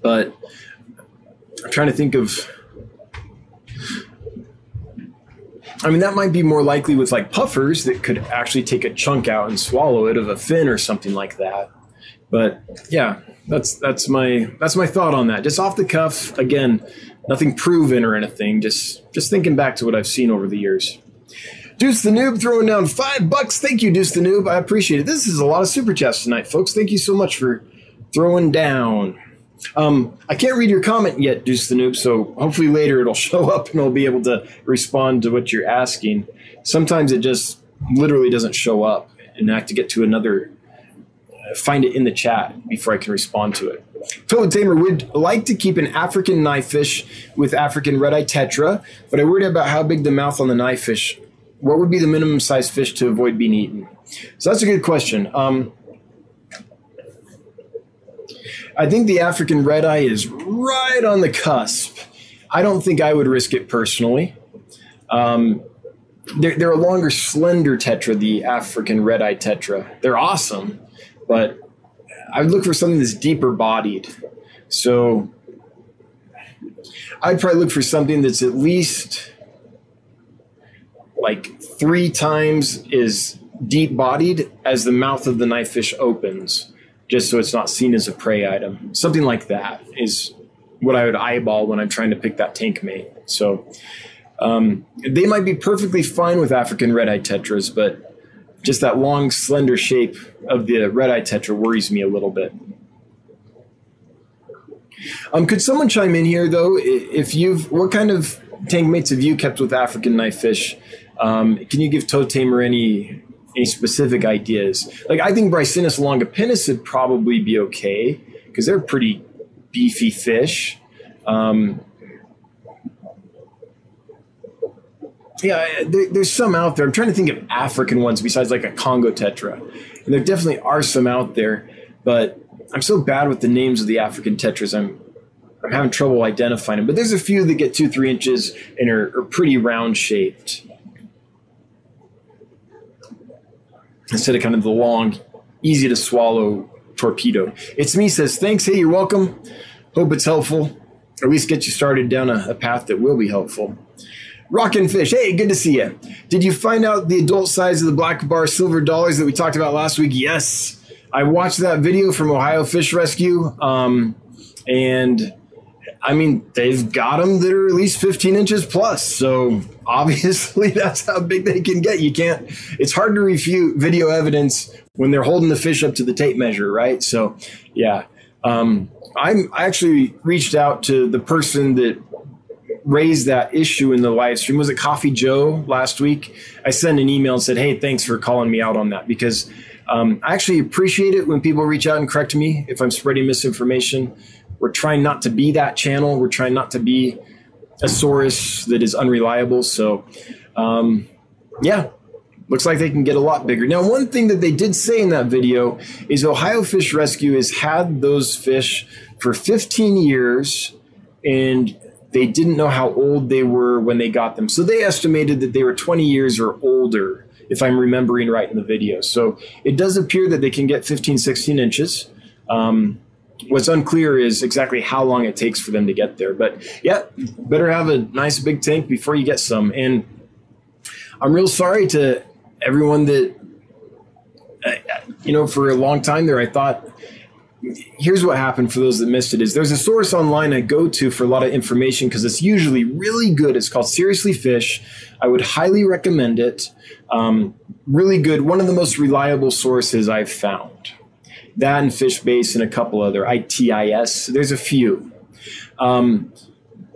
But I'm trying to think of, I mean, that might be more likely with like puffers that could actually take a chunk out and swallow it of a fin or something like that. But yeah, that's, that's my, that's my thought on that. Just off the cuff, again, nothing proven or anything. Just, just thinking back to what I've seen over the years. Deuce the Noob throwing down five bucks. Thank you, Deuce the Noob. I appreciate it. This is a lot of super chats tonight, folks. Thank you so much for throwing down. Um, I can't read your comment yet, Deuce the Noob, so hopefully later it'll show up and I'll be able to respond to what you're asking. Sometimes it just literally doesn't show up, and I have to get to another, uh, find it in the chat before I can respond to it. Toad Tamer would like to keep an African knifefish with African red-eye tetra, but I worry about how big the mouth on the knifefish. What would be the minimum size fish to avoid being eaten? So that's a good question. Um, I think the African red eye is right on the cusp. I don't think I would risk it personally. Um, they're, they're a longer, slender tetra, the African red eye tetra. They're awesome, but I would look for something that's deeper bodied. So I'd probably look for something that's at least like three times as deep bodied as the mouth of the knifefish opens, just so it's not seen as a prey item. Something like that is what I would eyeball when I'm trying to pick that tank mate. So um, they might be perfectly fine with African red-eyed tetras, but just that long, slender shape of the red-eyed tetra worries me a little bit. Um, could someone chime in here, though, if you've, what kind of tank mates have you kept with African knifefish? Um, can you give Toad Tamer any... any specific ideas? Like, I think Brycinus longipinnis would probably be okay because they're pretty beefy fish. Um, yeah, there, there's some out there. I'm trying to think of African ones besides like a Congo tetra. And there definitely are some out there, but I'm so bad with the names of the African tetras. I'm, I'm having trouble identifying them, but there's a few that get two, three inches and are, are pretty round shaped, instead of kind of the long, easy to swallow torpedo. It's me says, thanks. Hey, you're welcome. Hope it's helpful. Or at least get you started down a, a path that will be helpful. Rockin' Fish. Hey, good to see you. Did you find out the adult size of the black bar silver dollars that we talked about last week? Yes. I watched that video from Ohio Fish Rescue. Um, and I mean, they've got them that are at least fifteen inches plus. So obviously that's how big they can get. You can't, it's hard to refute video evidence when they're holding the fish up to the tape measure, right? So yeah, um, I'm, I actually reached out to the person that raised that issue in the live stream. Was it Coffee Joe last week? I sent an email and said, hey, thanks for calling me out on that, because um, I actually appreciate it when people reach out and correct me if I'm spreading misinformation. We're trying not to be that channel. We're trying not to be a source that is unreliable. So, um, yeah, looks like they can get a lot bigger. Now, one thing that they did say in that video is Ohio Fish Rescue has had those fish for fifteen years, and they didn't know how old they were when they got them. So they estimated that they were twenty years or older, if I'm remembering right in the video. So it does appear that they can get fifteen, sixteen inches. Um, What's unclear is exactly how long it takes for them to get there. But yeah, better have a nice big tank before you get some. And I'm real sorry to everyone that, you know, for a long time there, I thought, here's what happened for those that missed it, is there's a source online I go to for a lot of information because it's usually really good. It's called Seriously Fish. I would highly recommend it. Um, really good. One of the most reliable sources I've found. That and Fish Base and a couple other, I T I S, there's a few. Um,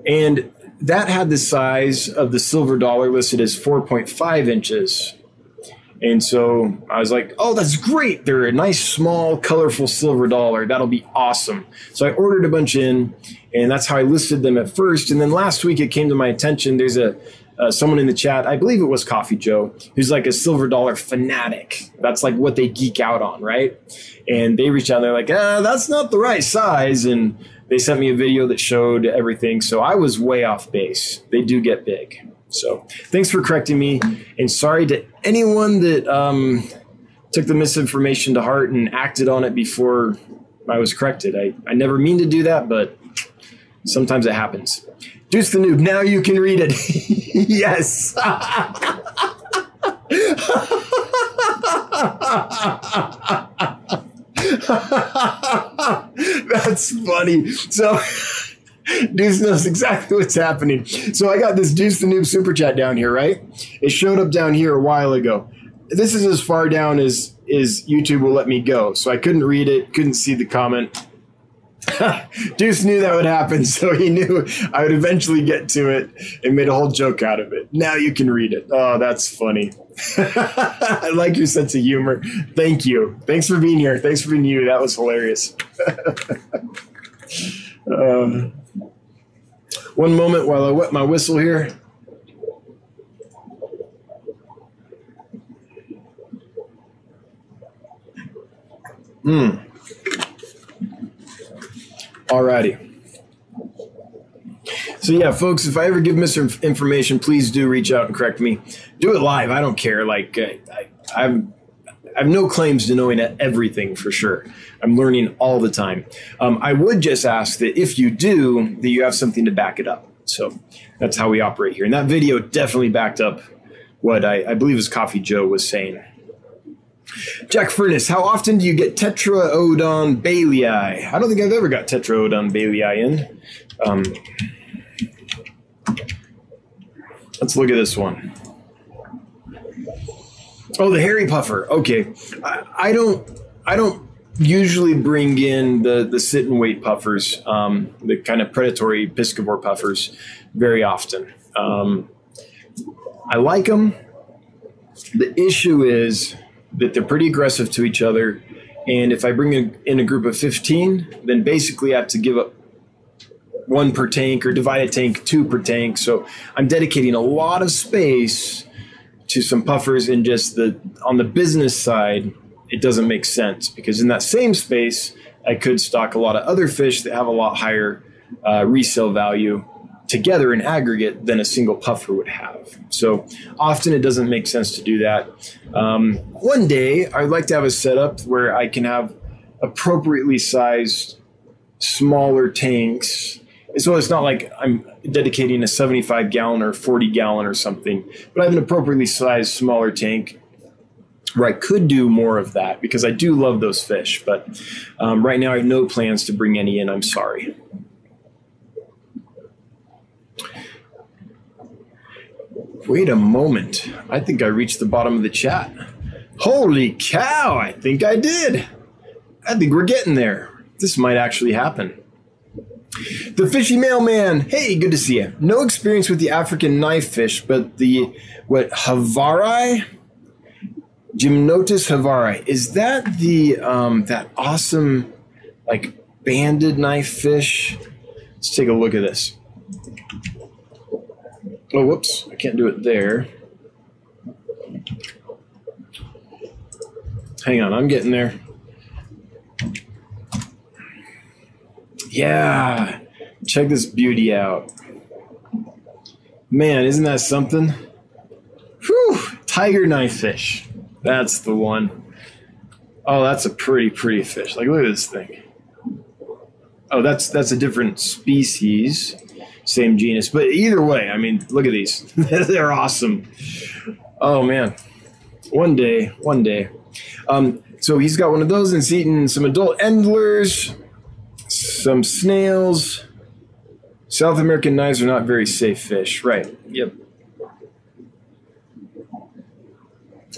and that had the size of the silver dollar listed as four point five inches. And so I was like, oh, that's great. They're a nice, small, colorful silver dollar. That'll be awesome. So I ordered a bunch in, and that's how I listed them at first. And then last week it came to my attention. There's a uh, someone in the chat, I believe it was Coffee Joe, who's like a silver dollar fanatic. That's like what they geek out on, right? And they reached out and they're like, ah, that's not the right size. And they sent me a video that showed everything. So I was way off base. They do get big. So thanks for correcting me, and sorry to anyone that um, took the misinformation to heart and acted on it before I was corrected. I, I never mean to do that, but sometimes it happens. Deuce the noob, now you can read it. Yes. That's funny. So... Deuce knows exactly what's happening. So I got this Deuce the Noob super chat down here, right? It showed up down here a while ago. This is as far down as, as YouTube will let me go. So I couldn't read it, couldn't see the comment. Deuce knew that would happen, so he knew I would eventually get to it and made a whole joke out of it. Now you can read it. Oh, that's funny. I like your sense of humor. Thank you. Thanks for being here. Thanks for being you. That was hilarious. um, One moment while I wet my whistle here. Mm. Alrighty. So yeah, folks, if I ever give misinformation, please do reach out and correct me. Do it live. I don't care. Like I, I, I'm. I have no claims to knowing everything for sure. I'm learning all the time. Um, I would just ask that if you do, that you have something to back it up. So that's how we operate here. And that video definitely backed up what I, I believe is Coffee Joe was saying. Jack Furness, how often do you get Tetraodon baileyi? I don't think I've ever got Tetraodon baileyi in. Um, let's look at this one. Oh, the hairy puffer. Okay, I, I don't. I don't usually bring in the the sit and wait puffers, um, the kind of predatory piscivore puffers, very often. Um, I like them. The issue is that they're pretty aggressive to each other, and if I bring in, in a group of fifteen, then basically I have to give up one per tank or divide a tank two per tank. So I'm dedicating a lot of space to some puffers, and just the on the business side, it doesn't make sense, because in that same space, I could stock a lot of other fish that have a lot higher uh, resale value together in aggregate than a single puffer would have. So often it doesn't make sense to do that. Um, one day, I'd like to have a setup where I can have appropriately sized smaller tanks. So it's not like I'm dedicating a seventy-five gallon or forty gallon or something, but I have an appropriately sized smaller tank where I could do more of that, because I do love those fish. But um, right now I have no plans to bring any in. I'm sorry. Wait a moment. I think I reached the bottom of the chat. Holy cow. I think I did. I think we're getting there. This might actually happen. The Fishy Mailman. Hey, good to see you. No experience with the African knife fish, but the, what, Havari? Gymnotus havari. Is that the, um, that awesome, like, banded knife fish? Let's take a look at this. Oh, whoops. I can't do it there. Hang on. I'm getting there. Yeah, check this beauty out. Man, isn't that something? Whew, tiger knife fish. That's the one. Oh, that's a pretty, pretty fish. Like, look at this thing. Oh, that's that's a different species, same genus. But either way, I mean, look at these. They're awesome. Oh, man. One day, one day. Um, so he's got one of those, and he's eating some adult endlers, some snails. South American knives are not very safe fish. Right. Yep.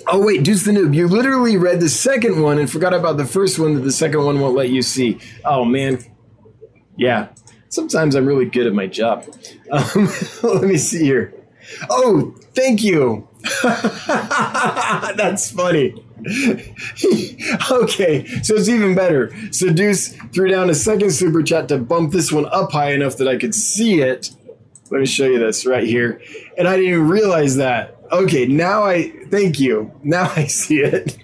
Oh, wait, Deuce the Noob. You literally read the second one and forgot about the first one that the second one won't let you see. Oh, man. Yeah. Sometimes I'm really good at my job. Um, let me see here. Oh, thank you. That's funny. Okay, so it's even better. So Deuce threw down a second super chat to bump this one up high enough that I could see it. Let me show you this right here. And I didn't even realize that. Okay, now I, thank you. Now I see it.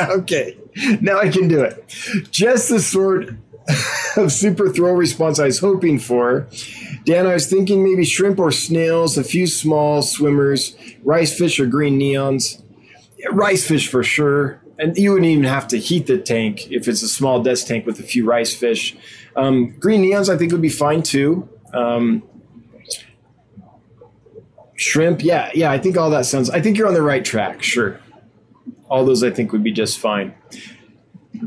Okay, now I can do it. Just the sort of super thrill response I was hoping for. Dan, I was thinking maybe shrimp or snails, a few small swimmers, rice fish or green neons. Rice fish for sure. And you wouldn't even have to heat the tank if it's a small desk tank with a few rice fish. Um, green neons I think would be fine too. Um, shrimp, yeah, yeah, I think all that sounds, I think you're on the right track, sure. All those I think would be just fine.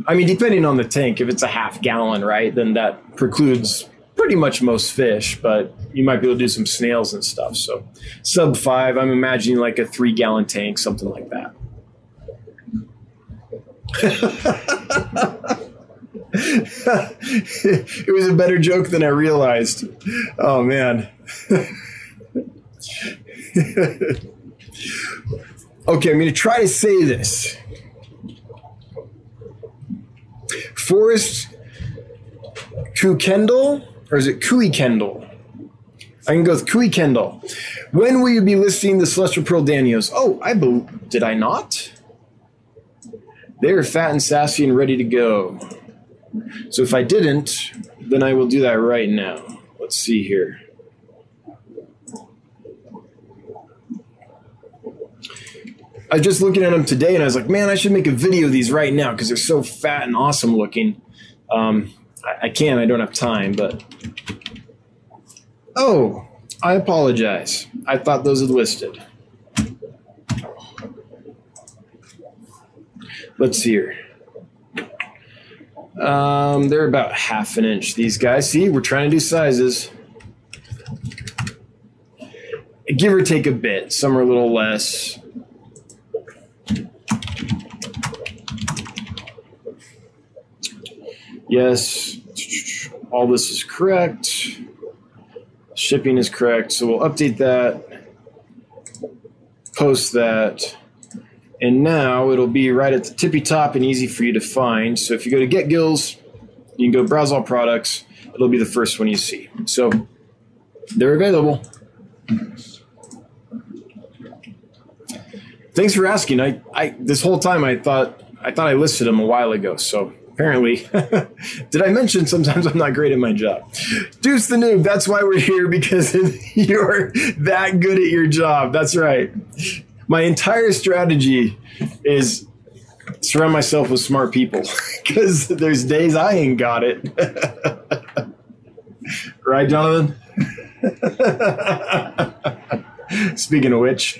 I mean, depending on the tank, if it's a half gallon, right, then that precludes pretty much most fish, but you might be able to do some snails and stuff. So sub five, I'm imagining like a three gallon tank, something like that. It was a better joke than I realized. Oh man. Okay, I'm going to try to say this. Forest Kuykendall, or is it Kuykendall? I can go with Kuykendall. When will you be listing the Celestial Pearl Danios? Oh, I be- did I not? They're fat and sassy and ready to go. So if I didn't, then I will do that right now. Let's see here. I was just looking at them today and I was like, man, I should make a video of these right now because they're so fat and awesome looking. Um, I, I can, I don't have time, but. Oh, I apologize. I thought those had listed. Let's see here. Um, they're about half an inch, these guys. See, we're trying to do sizes. Give or take a bit. Some are a little less. Yes, all this is correct. Shipping is correct. So we'll update that, post that. And now it'll be right at the tippy top and easy for you to find. So if you go to Get Gills, you can go browse all products. It'll be the first one you see. So they're available. Thanks for asking. I, I this whole time I thought I thought I listed them a while ago. So. Apparently. Did I mention sometimes I'm not great at my job? Deuce the noob, that's why we're here, because you're that good at your job. That's right. My entire strategy is surround myself with smart people because there's days I ain't got it. Right, Jonathan? Speaking of which.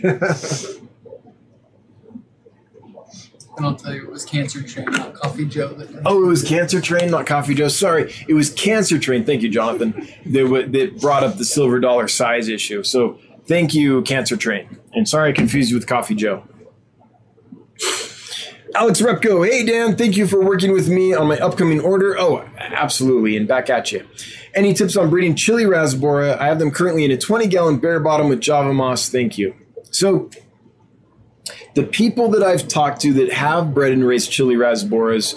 And I'll tell you, it was Cancer Train, not Coffee Joe. Oh, it was Cancer Train, not Coffee Joe. Sorry, it was Cancer Train. Thank you, Jonathan. That they brought up the silver dollar size issue. So thank you, Cancer Train. And sorry I confused you with Coffee Joe. Alex Repko, hey, Dan, thank you for working with me on my upcoming order. Oh, absolutely, and back at you. Any tips on breeding chili rasbora? I have them currently in a twenty-gallon bare bottom with Java moss. Thank you. So... the people that I've talked to that have bred and raised chili rasboras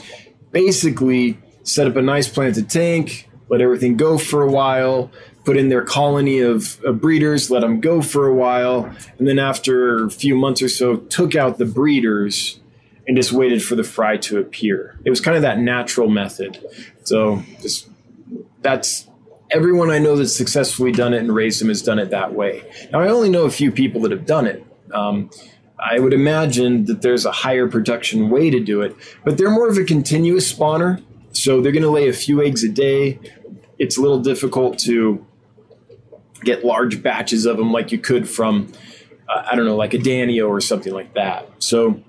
basically set up a nice planted tank, let everything go for a while, put in their colony of, of breeders, let them go for a while, and then after a few months or so, took out the breeders and just waited for the fry to appear. It was kind of that natural method. So just that's everyone I know that's successfully done it and raised them has done it that way. Now, I only know a few people that have done it. Um, I would imagine that there's a higher production way to do it, but they're more of a continuous spawner. So they're going to lay a few eggs a day. It's a little difficult to get large batches of them like you could from, uh, I don't know, like a Danio or something like that. So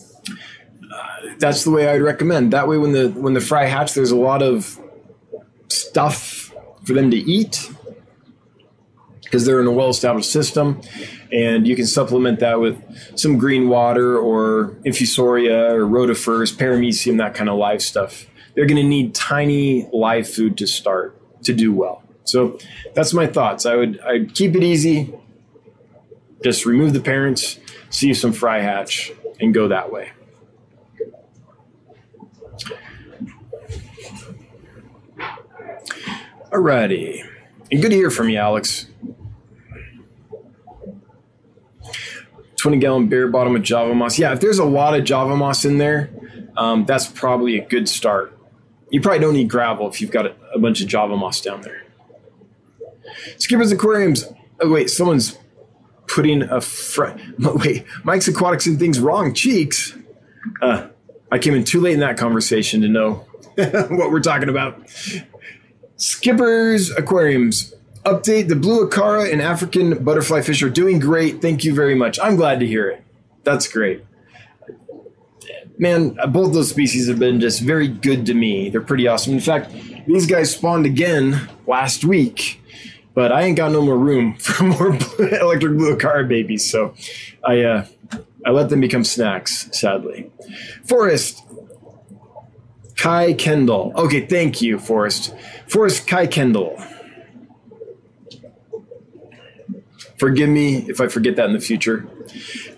uh, that's the way I'd recommend. That way, when the, when the fry hatch, there's a lot of stuff for them to eat, because they're in a well-established system, and you can supplement that with some green water or infusoria or rotifers, paramecium, that kind of live stuff. They're going to need tiny live food to start to do well. So that's my thoughts. I would I'd keep it easy, Just remove the parents, see if some fry hatch, and go that way. Alrighty, and good to hear from you, Alex. twenty gallon bare bottom of Java moss. Yeah, if there's a lot of Java moss in there, um, that's probably a good start. You probably don't need gravel if you've got a, a bunch of Java moss down there. Skipper's Aquariums. Oh, wait, someone's putting a front. Wait, Mike's Aquatics and Things wrong. Cheeks. Uh, I came in too late in that conversation to know what we're talking about. Skipper's Aquariums. Update, the blue Akara and African butterfly fish are doing great. Thank you very much. I'm glad to hear it. That's great. Man, both those species have been just very good to me. They're pretty awesome. In fact, these guys spawned again last week, but I ain't got no more room for more electric blue Akara babies, so I, uh, I let them become snacks, sadly. Forrest Kai Kendall. Okay, thank you, Forrest. Forrest Kai Kendall. Forgive me if I forget that in the future.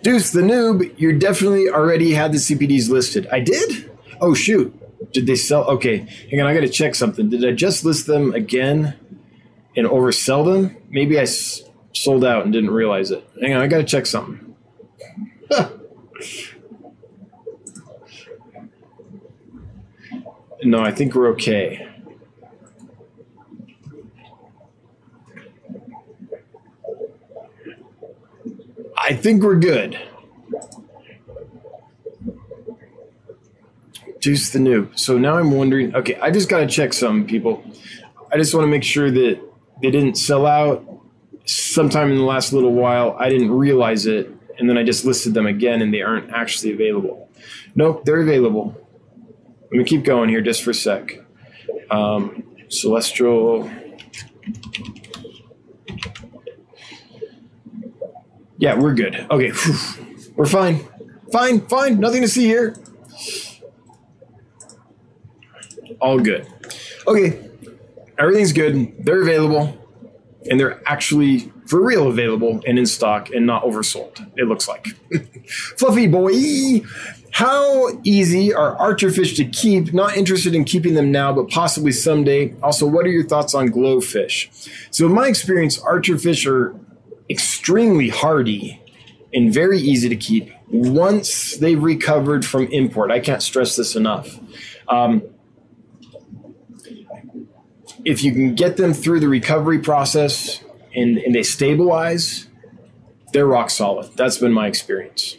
Deuce the Noob, you definitely already had the C P Ds listed. I did? Oh, shoot. Did they sell? Okay, hang on. I got to check something. Did I just list them again and oversell them? Maybe I s- sold out and didn't realize it. Hang on. I got to check something. No, I think we're okay. I think we're good. Deuce the Noob. So now I'm wondering, okay, I just got to check some people. I just want to make sure that they didn't sell out sometime in the last little while. I didn't realize it. And then I just listed them again and they aren't actually available. Nope, they're available. Let me keep going here just for a sec. Um, Celestial. Yeah, we're good. Okay, we're fine. Fine, fine, nothing to see here. All good. Okay, everything's good. They're available, and they're actually for real available and in stock and not oversold, it looks like. Fluffy boy, how easy are archerfish to keep? Not interested in keeping them now, but possibly someday. Also, what are your thoughts on glowfish? So in my experience, archerfish are extremely hardy and very easy to keep once they've recovered from import. I can't stress this enough. Um, if you can get them through the recovery process and, and they stabilize, they're rock solid. That's been my experience.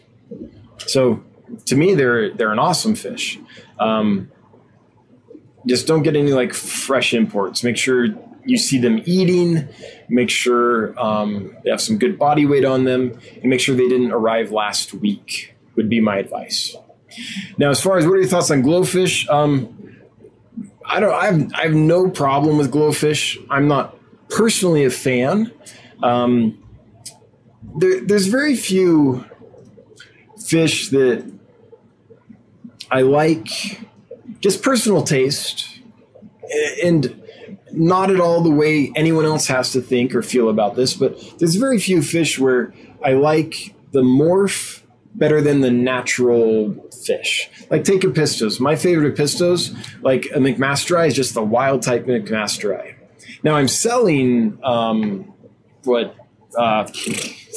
So to me, they're they're an awesome fish. Um, just don't get any like fresh imports. Make sure you see them eating, make sure um, they have some good body weight on them, and make sure they didn't arrive last week would be my advice. Now, as far as what are your thoughts on glowfish? Um, I don't, I have, I have no problem with glowfish. I'm not personally a fan. Um, there, there's very few fish that I like, just personal taste, and not at all the way anyone else has to think or feel about this, but there's very few fish where I like the morph better than the natural fish. Like take Epistos. My favorite Epistos, like a McMasteri, is just the wild type McMasteri. Now I'm selling um, what uh,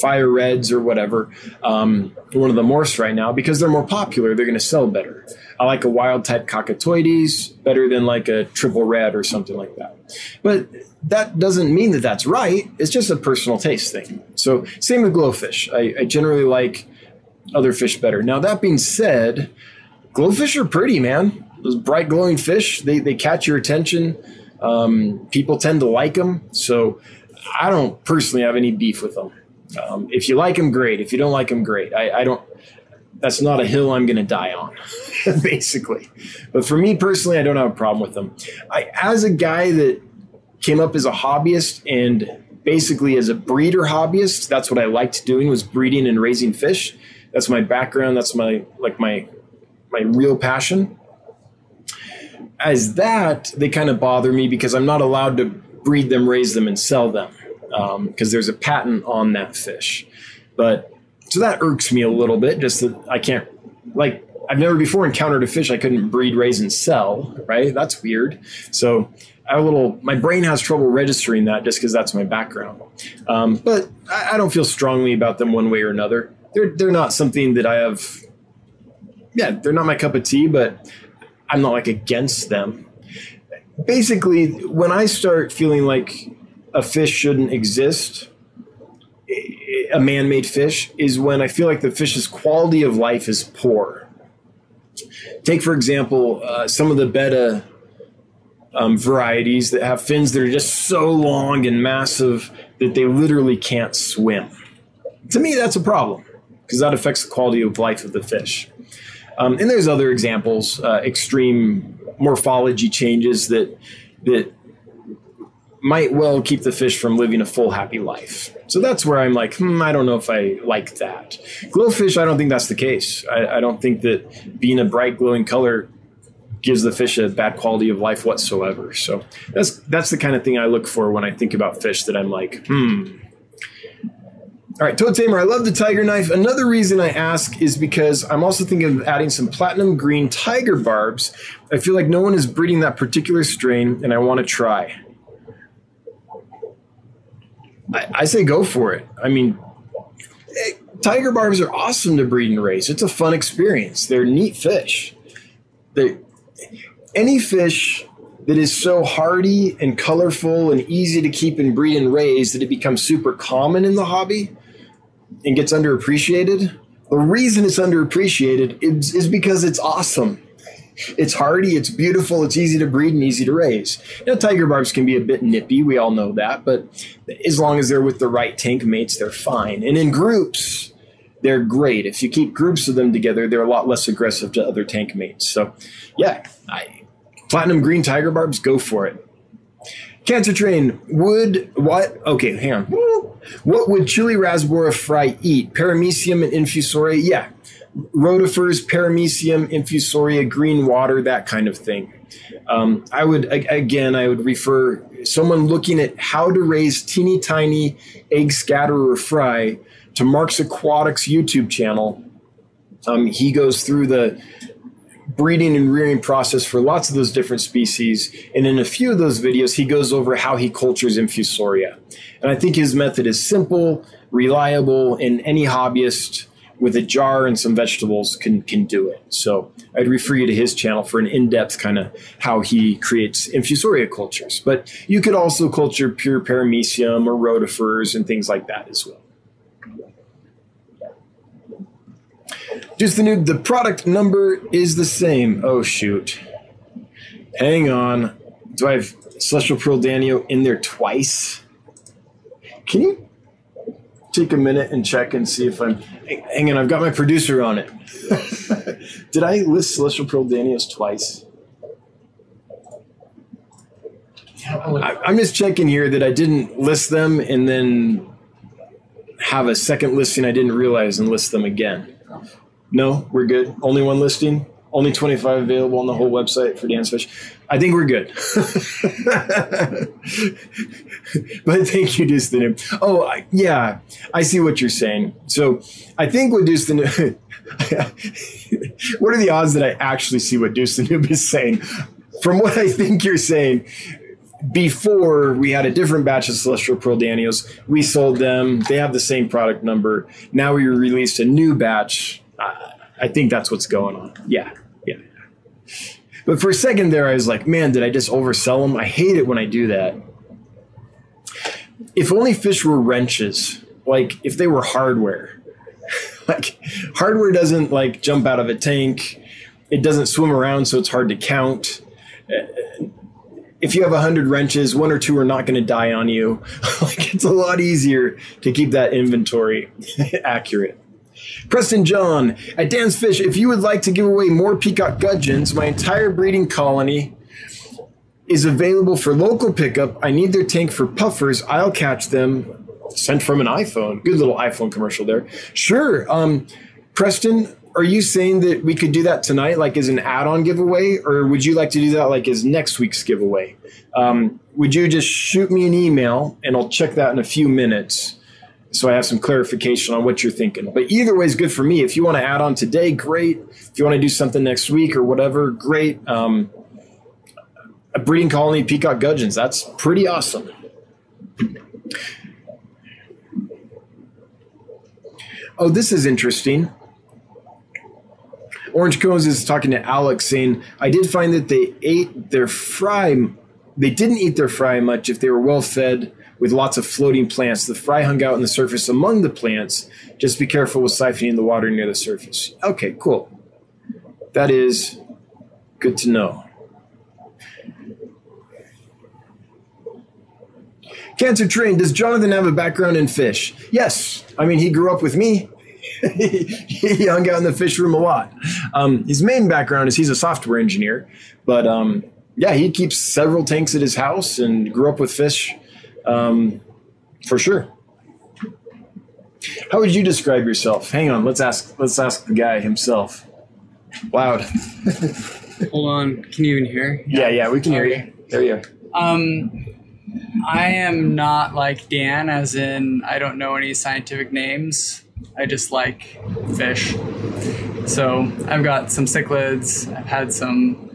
fire reds or whatever, um, one of the morphs right now because they're more popular. They're going to sell better. I like a wild type cockatoides better than like a triple red or something like that. But that doesn't mean that that's right. It's just a personal taste thing. So same with glowfish. I, I generally like other fish better. Now, that being said, glowfish are pretty, man. Those bright glowing fish, they, they catch your attention. Um, people tend to like them. So I don't personally have any beef with them. Um, if you like them, great. If you don't like them, great. I, I don't... That's not a hill I'm going to die on, basically. But for me personally, I don't have a problem with them. I, as a guy that came up as a hobbyist and basically as a breeder hobbyist, that's what I liked doing was breeding and raising fish. That's my background. That's my like my my real passion. As that, they kind of bother me because I'm not allowed to breed them, raise them, and sell them um, because there's a patent on that fish. But so that irks me a little bit, just that I can't, like, I've never before encountered a fish I couldn't breed, raise, and sell, right? That's weird. So I a little, my brain has trouble registering that just because that's my background. Um, but I, I don't feel strongly about them one way or another. They're, they're not something that I have, yeah, they're not my cup of tea, but I'm not like against them. Basically, when I start feeling like a fish shouldn't exist, a man-made fish, is when I feel like the fish's quality of life is poor. Take, for example, uh, some of the betta um, varieties that have fins that are just so long and massive that they literally can't swim. To me, that's a problem because that affects the quality of life of the fish. Um, and there's other examples, uh, extreme morphology changes that that might well keep the fish from living a full, happy life. So that's where I'm like, hmm, I don't know if I like that. Glowfish, I don't think that's the case. I, I don't think that being a bright, glowing color gives the fish a bad quality of life whatsoever. So that's that's the kind of thing I look for when I think about fish that I'm like, hmm. All right, Toad Tamer, I love the tiger knife. Another reason I ask is because I'm also thinking of adding some platinum green tiger barbs. I feel like no one is breeding that particular strain, and I want to try. I, I say go for it. I mean, it, tiger barbs are awesome to breed and raise. It's a fun experience. They're neat fish. They, any fish that is so hardy and colorful and easy to keep and breed and raise that it becomes super common in the hobby and gets underappreciated. The reason it's underappreciated is, is because it's awesome. It's hardy, it's beautiful, it's easy to breed and easy to raise. Now, tiger barbs can be a bit nippy, we all know that, but as long as they're with the right tank mates, they're fine. And in groups, they're great. If you keep groups of them together, they're a lot less aggressive to other tank mates. So yeah, I, platinum green tiger barbs, go for it. Cancer Train, would, what, okay, hang on. What would Chili rasbora fry eat? Paramecium and infusoria? Yeah. Rotifers, paramecium, infusoria, green water, that kind of thing. Um, I would, again, I would refer someone looking at how to raise teeny tiny egg scatterer fry to Mark's Aquatics YouTube channel. Um, he goes through the breeding and rearing process for lots of those different species. And in a few of those videos, he goes over how he cultures infusoria. And I think his method is simple, reliable, and any hobbyist with a jar and some vegetables can can do it. So I'd refer you to his channel for an in-depth kind of how he creates infusoria cultures. But you could also culture pure paramecium or rotifers and things like that as well. Just the new, the product number is the same. Oh, shoot. Hang on. Do I have Celestial Pearl Danio in there twice? Can you take a minute and check and see if I'm, hang on, I've got my producer on it. Did I list Celestial Pearl Danios twice? I, I'm just checking here that I didn't list them and then have a second listing I didn't realize and list them again. No, we're good. Only one listing, only twenty-five available on the whole website for Dance Fish. I think we're good. But thank you, Deuce the Noob. Oh, I, yeah, I see what you're saying. So I think what Deuce the Noob, what are the odds that I actually see what Deuce the Noob is saying? From what I think you're saying, before we had a different batch of Celestial Pearl Danios, we sold them. They have the same product number. Now we released a new batch. Uh, I think that's what's going on. Yeah, yeah. But for a second there, I was like, man, did I just oversell them? I hate it when I do that. If only fish were wrenches, like if they were hardware, like hardware doesn't like jump out of a tank. It doesn't swim around, so it's hard to count. If you have a hundred wrenches, one or two are not going to die on you. Like it's a lot easier to keep that inventory accurate. Preston John, at Dance Fish, if you would like to give away more peacock gudgeons, my entire breeding colony is available for local pickup. I need their tank for puffers. I'll catch them. Sent from an iPhone. Good little iPhone commercial there. Sure. Um, Preston, are you saying that we could do that tonight, like as an add-on giveaway, or would you like to do that like as next week's giveaway? Um, would you just shoot me an email, and I'll check that in a few minutes. so I have some clarification on what you're thinking. But either way is good for me. If you want to add on today, great. If you want to do something next week or whatever, great. Um, a breeding colony of peacock gudgeons. That's pretty awesome. Oh, this is interesting. Orange Cones is talking to Alex saying, I did find that they ate their fry. They didn't eat their fry much if they were well fed with lots of floating plants. The fry hung out on the surface among the plants. Just be careful with siphoning the water near the surface. Okay, cool. That is good to know. Cancer Train, does Jonathan have a background in fish? Yes. I mean, he grew up with me. He hung out in the fish room a lot. Um, his main background is he's a software engineer. But, um, yeah, he keeps several tanks at his house and grew up with fish um, for sure. How would you describe yourself? Hang on. Let's ask Let's ask the guy himself. Loud. Hold on. Can you even hear? Yeah, yeah, yeah we can oh, hear okay. you. There you go. Um, I am not like Dan, as in I don't know any scientific names. I just like fish. So I've got some cichlids. I've had some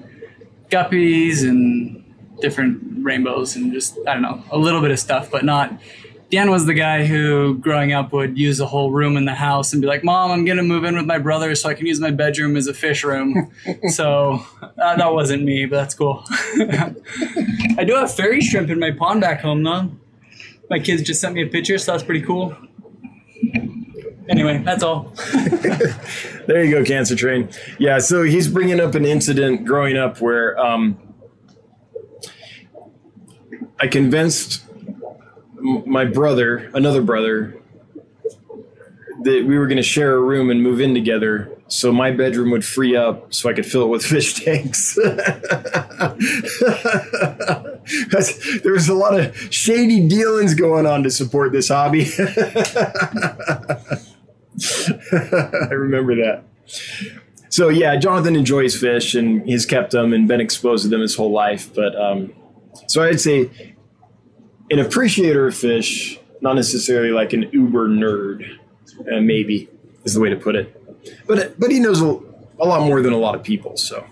guppies and different rainbows and just, I don't know, a little bit of stuff, but not. Dan was the guy who, growing up, would use a whole room in the house and be like, Mom, I'm going to move in with my brother so I can use my bedroom as a fish room. So uh, that wasn't me, but that's cool. I do have fairy shrimp in my pond back home, though. My kids just sent me a picture, so that's pretty cool. Anyway, that's all. There you go, Cancer Train. Yeah, so he's bringing up an incident growing up where um, I convinced my brother, another brother, that we were going to share a room and move in together. So my bedroom would free up so I could fill it with fish tanks. There was a lot of shady dealings going on to support this hobby. I remember that. So yeah, Jonathan enjoys fish and he's kept them and been exposed to them his whole life. But um, so I'd say an appreciator of fish, not necessarily like an uber nerd, uh, maybe is the way to put it. But but he knows a, a lot more than a lot of people. So,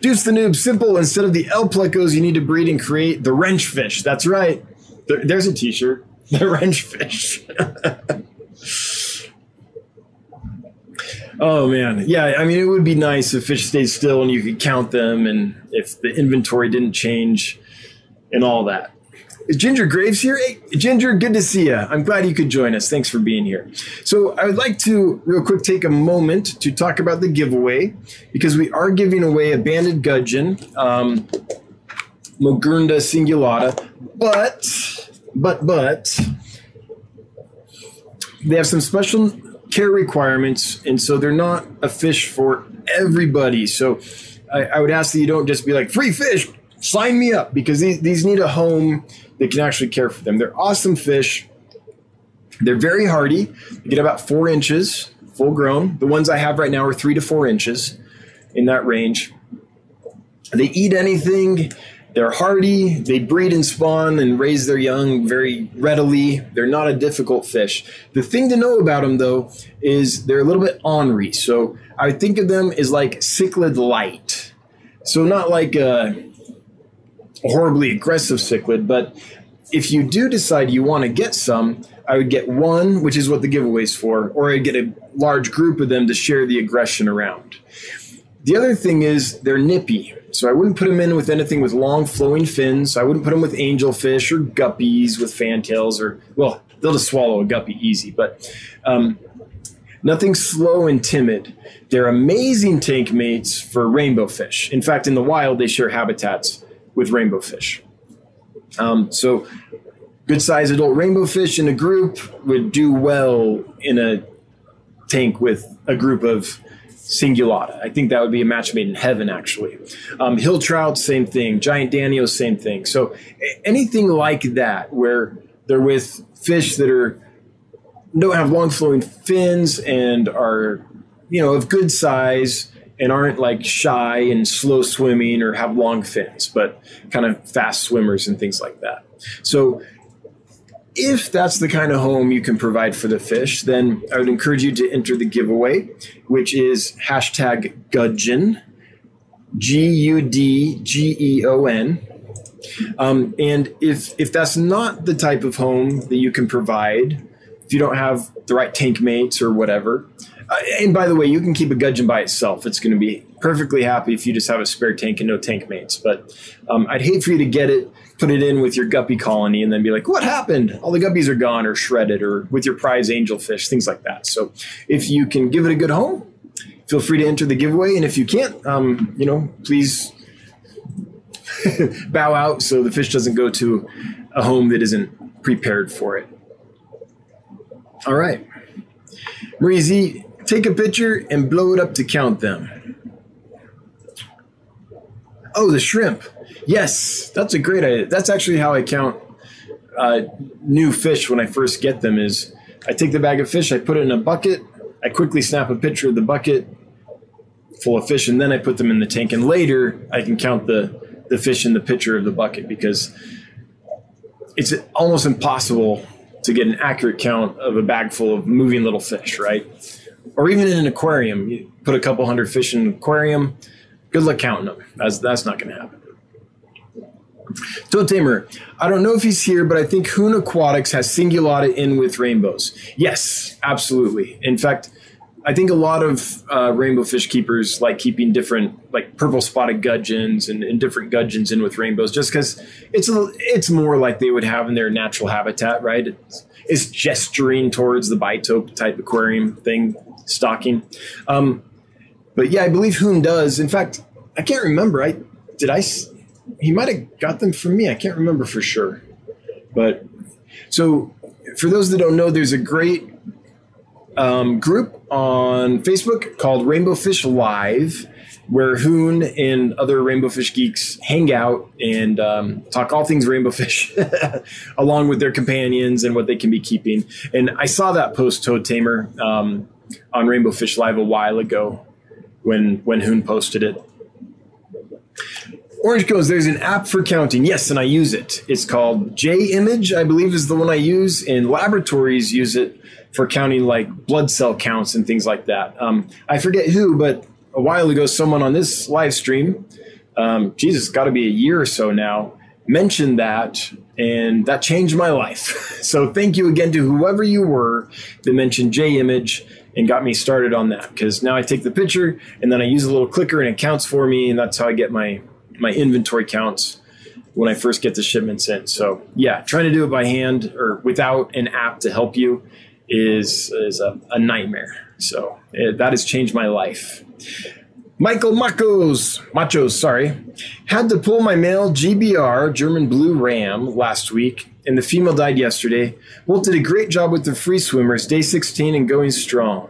Deuce the Noob, simple. Instead of the El Plecos, you need to breed and create the wrench fish. That's right. There, there's a T-shirt. The wrench fish. Oh, man. Yeah, I mean, it would be nice if fish stayed still and you could count them and if the inventory didn't change and all that. Is Ginger Graves here? Hey, Ginger, good to see you. I'm glad you could join us. Thanks for being here. So I would like to real quick take a moment to talk about the giveaway because we are giving away a banded gudgeon, um, Mogurnda singulata, but, but, but, they have some special care requirements, and so they're not a fish for everybody. So I, I would ask that you don't just be like, free fish, sign me up, because these, these need a home that can actually care for them. They're awesome fish. They're very hardy. They get about four inches full grown. The ones I have right now are three to four inches in that range. They eat anything. They're hardy. They breed and spawn and raise their young very readily. They're not a difficult fish. The thing to know about them, though, is they're a little bit ornery. So I think of them as like cichlid light. So not like a horribly aggressive cichlid, but if you do decide you want to get some, I would get one, which is what the giveaway's for, or I'd get a large group of them to share the aggression around. The other thing is they're nippy, so I wouldn't put them in with anything with long flowing fins. I wouldn't put them with angelfish or guppies with fantails, or, well, they'll just swallow a guppy easy, but um, nothing slow and timid. They're amazing tank mates for rainbow fish. In fact, in the wild, they share habitats with rainbow fish. Um, so good sized adult rainbow fish in a group would do well in a tank with a group of singulata. I think that would be a match made in heaven, actually. Um, hill trout, same thing. Giant Danio, same thing. So anything like that, where they're with fish that are don't have long flowing fins and are, you know, of good size, and aren't like shy and slow swimming or have long fins, but kind of fast swimmers and things like that. So if that's the kind of home you can provide for the fish, then I would encourage you to enter the giveaway, which is hashtag gudgeon, G U D G E O N. Um, and if if that's not the type of home that you can provide, if you don't have the right tank mates or whatever, uh, and by the way, you can keep a gudgeon by itself. It's going to be perfectly happy if you just have a spare tank and no tank mates. But um, I'd hate for you to get it, put it in with your guppy colony, and then be like, what happened? All the guppies are gone or shredded, or with your prize angelfish, things like that. So if you can give it a good home, feel free to enter the giveaway. And if you can't, um, you know, please bow out so the fish doesn't go to a home that isn't prepared for it. All right. Marie Z, take a picture and blow it up to count them. Oh, the shrimp. Yes, that's a great idea. That's actually how I count uh, new fish when I first get them is I take the bag of fish, I put it in a bucket, I quickly snap a picture of the bucket full of fish, and then I put them in the tank. And later I can count the the fish in the picture of the bucket, because it's almost impossible to get an accurate count of a bag full of moving little fish, right? Or even in an aquarium, you put a couple hundred fish in an aquarium, good luck counting them. That's, that's not going to happen. Toe Tamer, I don't know if he's here, but I think Hoon Aquatics has Singulata in with rainbows. Yes, absolutely. In fact, I think a lot of uh, rainbow fish keepers like keeping different, like purple spotted gudgeons and, and different gudgeons in with rainbows, just because it's a, it's more like they would have in their natural habitat, right? It's, it's gesturing towards the bitope type aquarium thing, stocking. Um, but yeah, I believe Hoon does. In fact, I can't remember. I did I? He might have got them from me. I can't remember for sure. But so for those that don't know, there's a great Um, group on Facebook called Rainbow Fish Live, where Hoon and other rainbow fish geeks hang out and um, talk all things rainbow fish along with their companions and what they can be keeping. And I saw that post, Toad Tamer, um, on Rainbow Fish Live a while ago when, when Hoon posted it. Orange goes, there's an app for counting. Yes, and I use it. It's called J Image, I believe is the one I use, and laboratories use it for counting like blood cell counts and things like that. Um, I forget who, but a while ago, someone on this live stream, um, Jesus, got to be a year or so now, mentioned that, and that changed my life. So thank you again to whoever you were that mentioned J Image and got me started on that, because now I take the picture and then I use a little clicker and it counts for me, and that's how I get my, my inventory counts when I first get the shipments in. So yeah, trying to do it by hand or without an app to help you is is a, a nightmare. So it, that has changed my life. Michael Machos, Machos, sorry, had to pull my male G B R, German blue ram, last week, and the female died yesterday. Wolf did a great job with the free swimmers, day sixteen and going strong.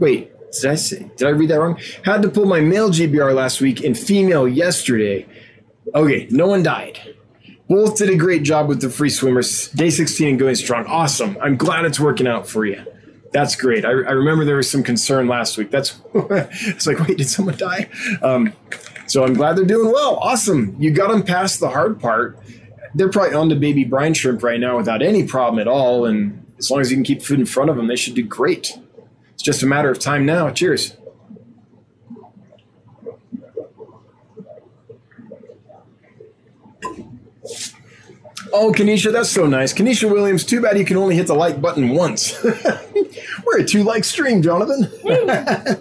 Wait, did I say, did I read that wrong? Had to pull my male G B R last week and female yesterday. Okay, no one died. Both did a great job with the free swimmers, day sixteen and going strong. Awesome. I'm glad it's working out for you. That's great. I, I remember there was some concern last week. That's it's like, wait, did someone die? Um, so I'm glad they're doing well. Awesome. You got them past the hard part. They're probably on to baby brine shrimp right now without any problem at all. And as long as you can keep food in front of them, they should do great. It's just a matter of time now. Cheers. Oh, Kenesha, that's so nice. Kenesha Williams, too bad you can only hit the like button once. We're a two-like stream, Jonathan.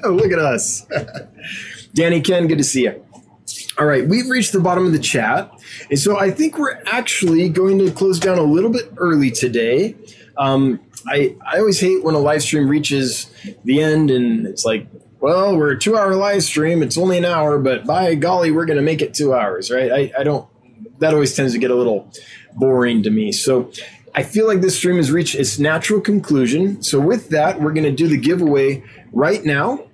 Look at us. Danny Ken, good to see you. All right, we've reached the bottom of the chat. And so I think we're actually going to close down a little bit early today. Um, I, I always hate when a live stream reaches the end and it's like, well, we're a two-hour live stream. It's only an hour, but by golly, we're going to make it two hours, right? I, I don't – that always tends to get a little – boring to me. So I feel like this stream has reached its natural conclusion. So with that, we're going to do the giveaway right now.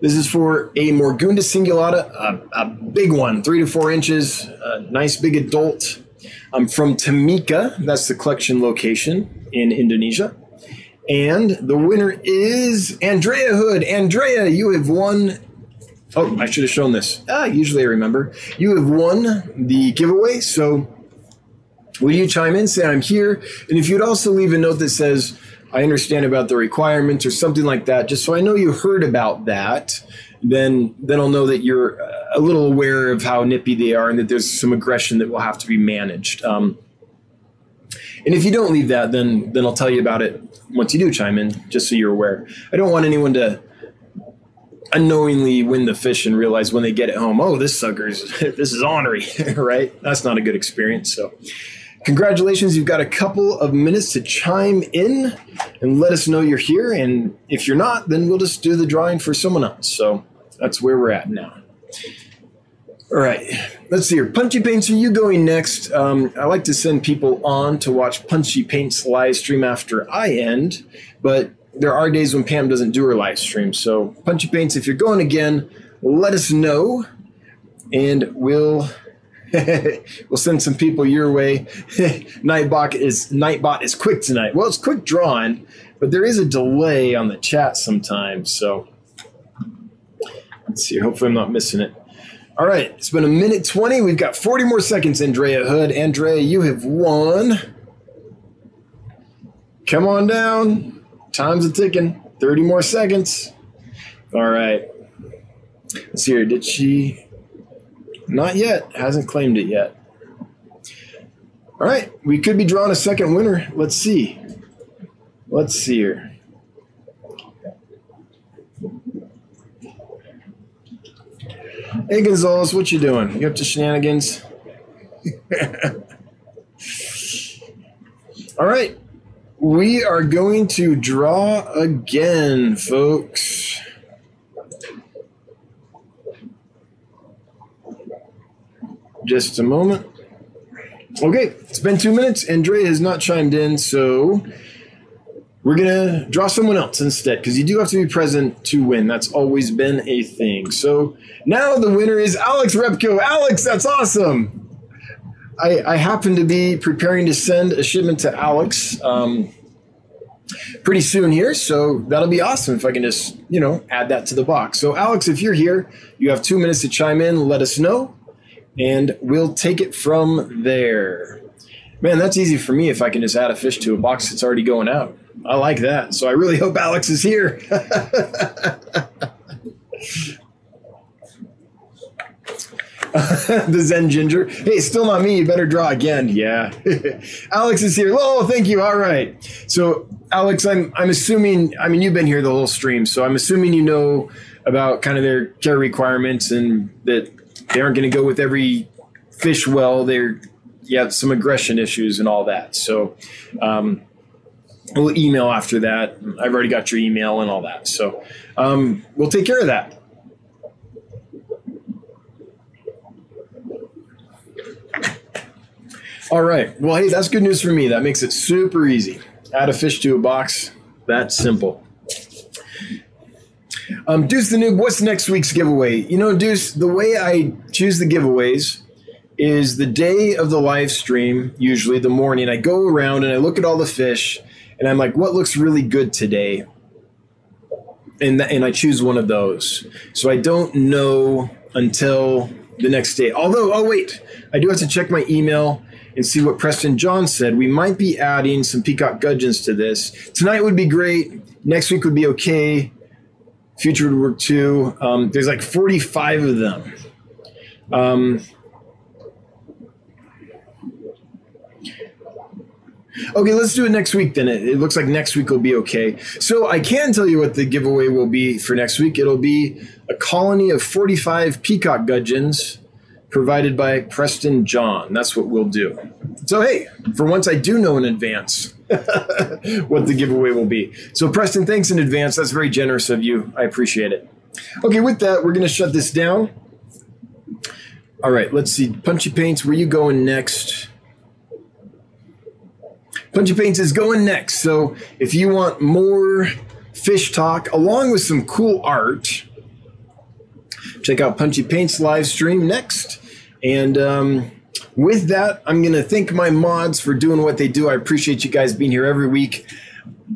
This is for a Mogurnda singulata, a, a big one, three to four inches, a nice big adult. I'm from Timika. That's the collection location in Indonesia. And the winner is Andrea Hood. Andrea, you have won. Oh, I should have shown this. Ah, usually I remember. You have won the giveaway, so Will you chime in, say I'm here? And if you'd also leave a note that says, I understand about the requirements or something like that, just so I know you heard about that, then then I'll know that you're a little aware of how nippy they are and that there's some aggression that will have to be managed. Um, and if you don't leave that, then then I'll tell you about it once you do chime in, just so you're aware. I don't want anyone to unknowingly win the fish and realize when they get it home, oh, this sucker's, this is ornery, right? That's not a good experience, so. Congratulations, you've got a couple of minutes to chime in and let us know you're here. And if you're not, then we'll just do the drawing for someone else. So that's where we're at now. All right, let's see here. Punchy Paints, are you going next? Um, I like to send people on to watch Punchy Paints live stream after I end, but there are days when Pam doesn't do her live stream. So Punchy Paints, if you're going again, let us know and we'll... we'll send some people your way. Nightbot is Nightbot is quick tonight. Well, it's quick drawing, but there is a delay on the chat sometimes. So let's see. Hopefully I'm not missing it. All right. It's been a minute twenty. We've got forty more seconds, Andrea Hood. Andrea, you have won. Come on down. Time's a ticking. thirty more seconds. All right. Let's see here. Did she... Not yet. Hasn't claimed it yet. All right. We could be drawing a second winner. Let's see. Let's see here. Hey, Gonzalez, what you doing? You up to shenanigans? All right. We are going to draw again, folks. Just a moment. Okay, it's been two minutes. Andrea has not chimed in, so we're going to draw someone else instead because you do have to be present to win. That's always been a thing. So now the winner is Alex Repko. Alex, that's awesome. I, I happen to be preparing to send a shipment to Alex um, pretty soon here, so that'll be awesome if I can just, you know, add that to the box. So, Alex, if you're here, you have two minutes to chime in. Let us know. And we'll take it from there. Man, that's easy for me if I can just add a fish to a box that's already going out. I like that. So I really hope Alex is here. The Zen Ginger. Hey, still not me. You better draw again. Yeah. Alex is here. Oh, thank you. All right. So, Alex, I'm, I'm assuming, I mean, you've been here the whole stream. So I'm assuming you know about kind of their care requirements and that they aren't going to go with every fish well. They're, you have some aggression issues and all that. So um, we'll email after that. I've already got your email and all that. So um, we'll take care of that. All right. Well, hey, that's good news for me. That makes it super easy. Add a fish to a box. That's simple. Um, Deuce the Noob, what's next week's giveaway? You know, Deuce, the way I choose the giveaways is the day of the live stream, usually the morning. I go around and I look at all the fish and I'm like, what looks really good today? And, th- and I choose one of those. So I don't know until the next day. Although, oh, wait, I do have to check my email and see what Preston John said. We might be adding some peacock gudgeons to this. Tonight would be great. Next week would be okay. Future would work too. Um, there's like forty-five of them. Um, okay, let's do it next week then. It, it looks like next week will be okay. So I can tell you what the giveaway will be for next week. It'll be a colony of forty-five peacock gudgeons provided by Preston John. That's what we'll do. So hey, for once I do know in advance what the giveaway will be. So Preston, thanks in advance. That's very generous of you. I appreciate it. Okay, with that, we're going to shut this down. All right, let's see. Punchy Paints, where you going next? Punchy Paints is going next. So if you want more fish talk along with some cool art, check out Punchy Paints live stream next. And um with that, I'm going to thank my mods for doing what they do. I appreciate you guys being here every week.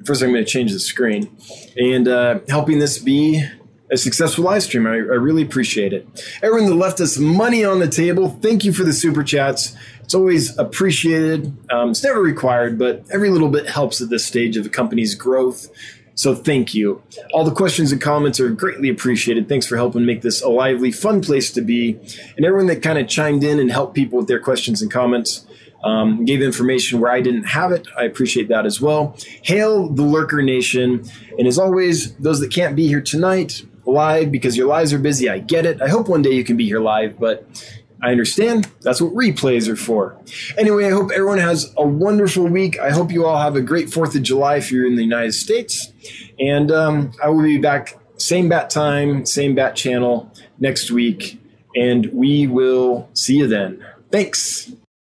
First, I'm going to change the screen and uh, helping this be a successful live stream. I, I really appreciate it. Everyone that left us money on the table, thank you for the super chats. It's always appreciated. Um, it's never required, but every little bit helps at this stage of a company's growth. So thank you. All the questions and comments are greatly appreciated. Thanks for helping make this a lively, fun place to be. And everyone that kind of chimed in and helped people with their questions and comments, um, gave information where I didn't have it. I appreciate that as well. Hail the Lurker Nation. And as always, those that can't be here tonight live because your lives are busy, I get it. I hope one day you can be here live, but I understand. That's what replays are for. Anyway, I hope everyone has a wonderful week. I hope you all have a great fourth of July if you're in the United States. And um, I will be back same bat time, same bat channel next week. And we will see you then. Thanks.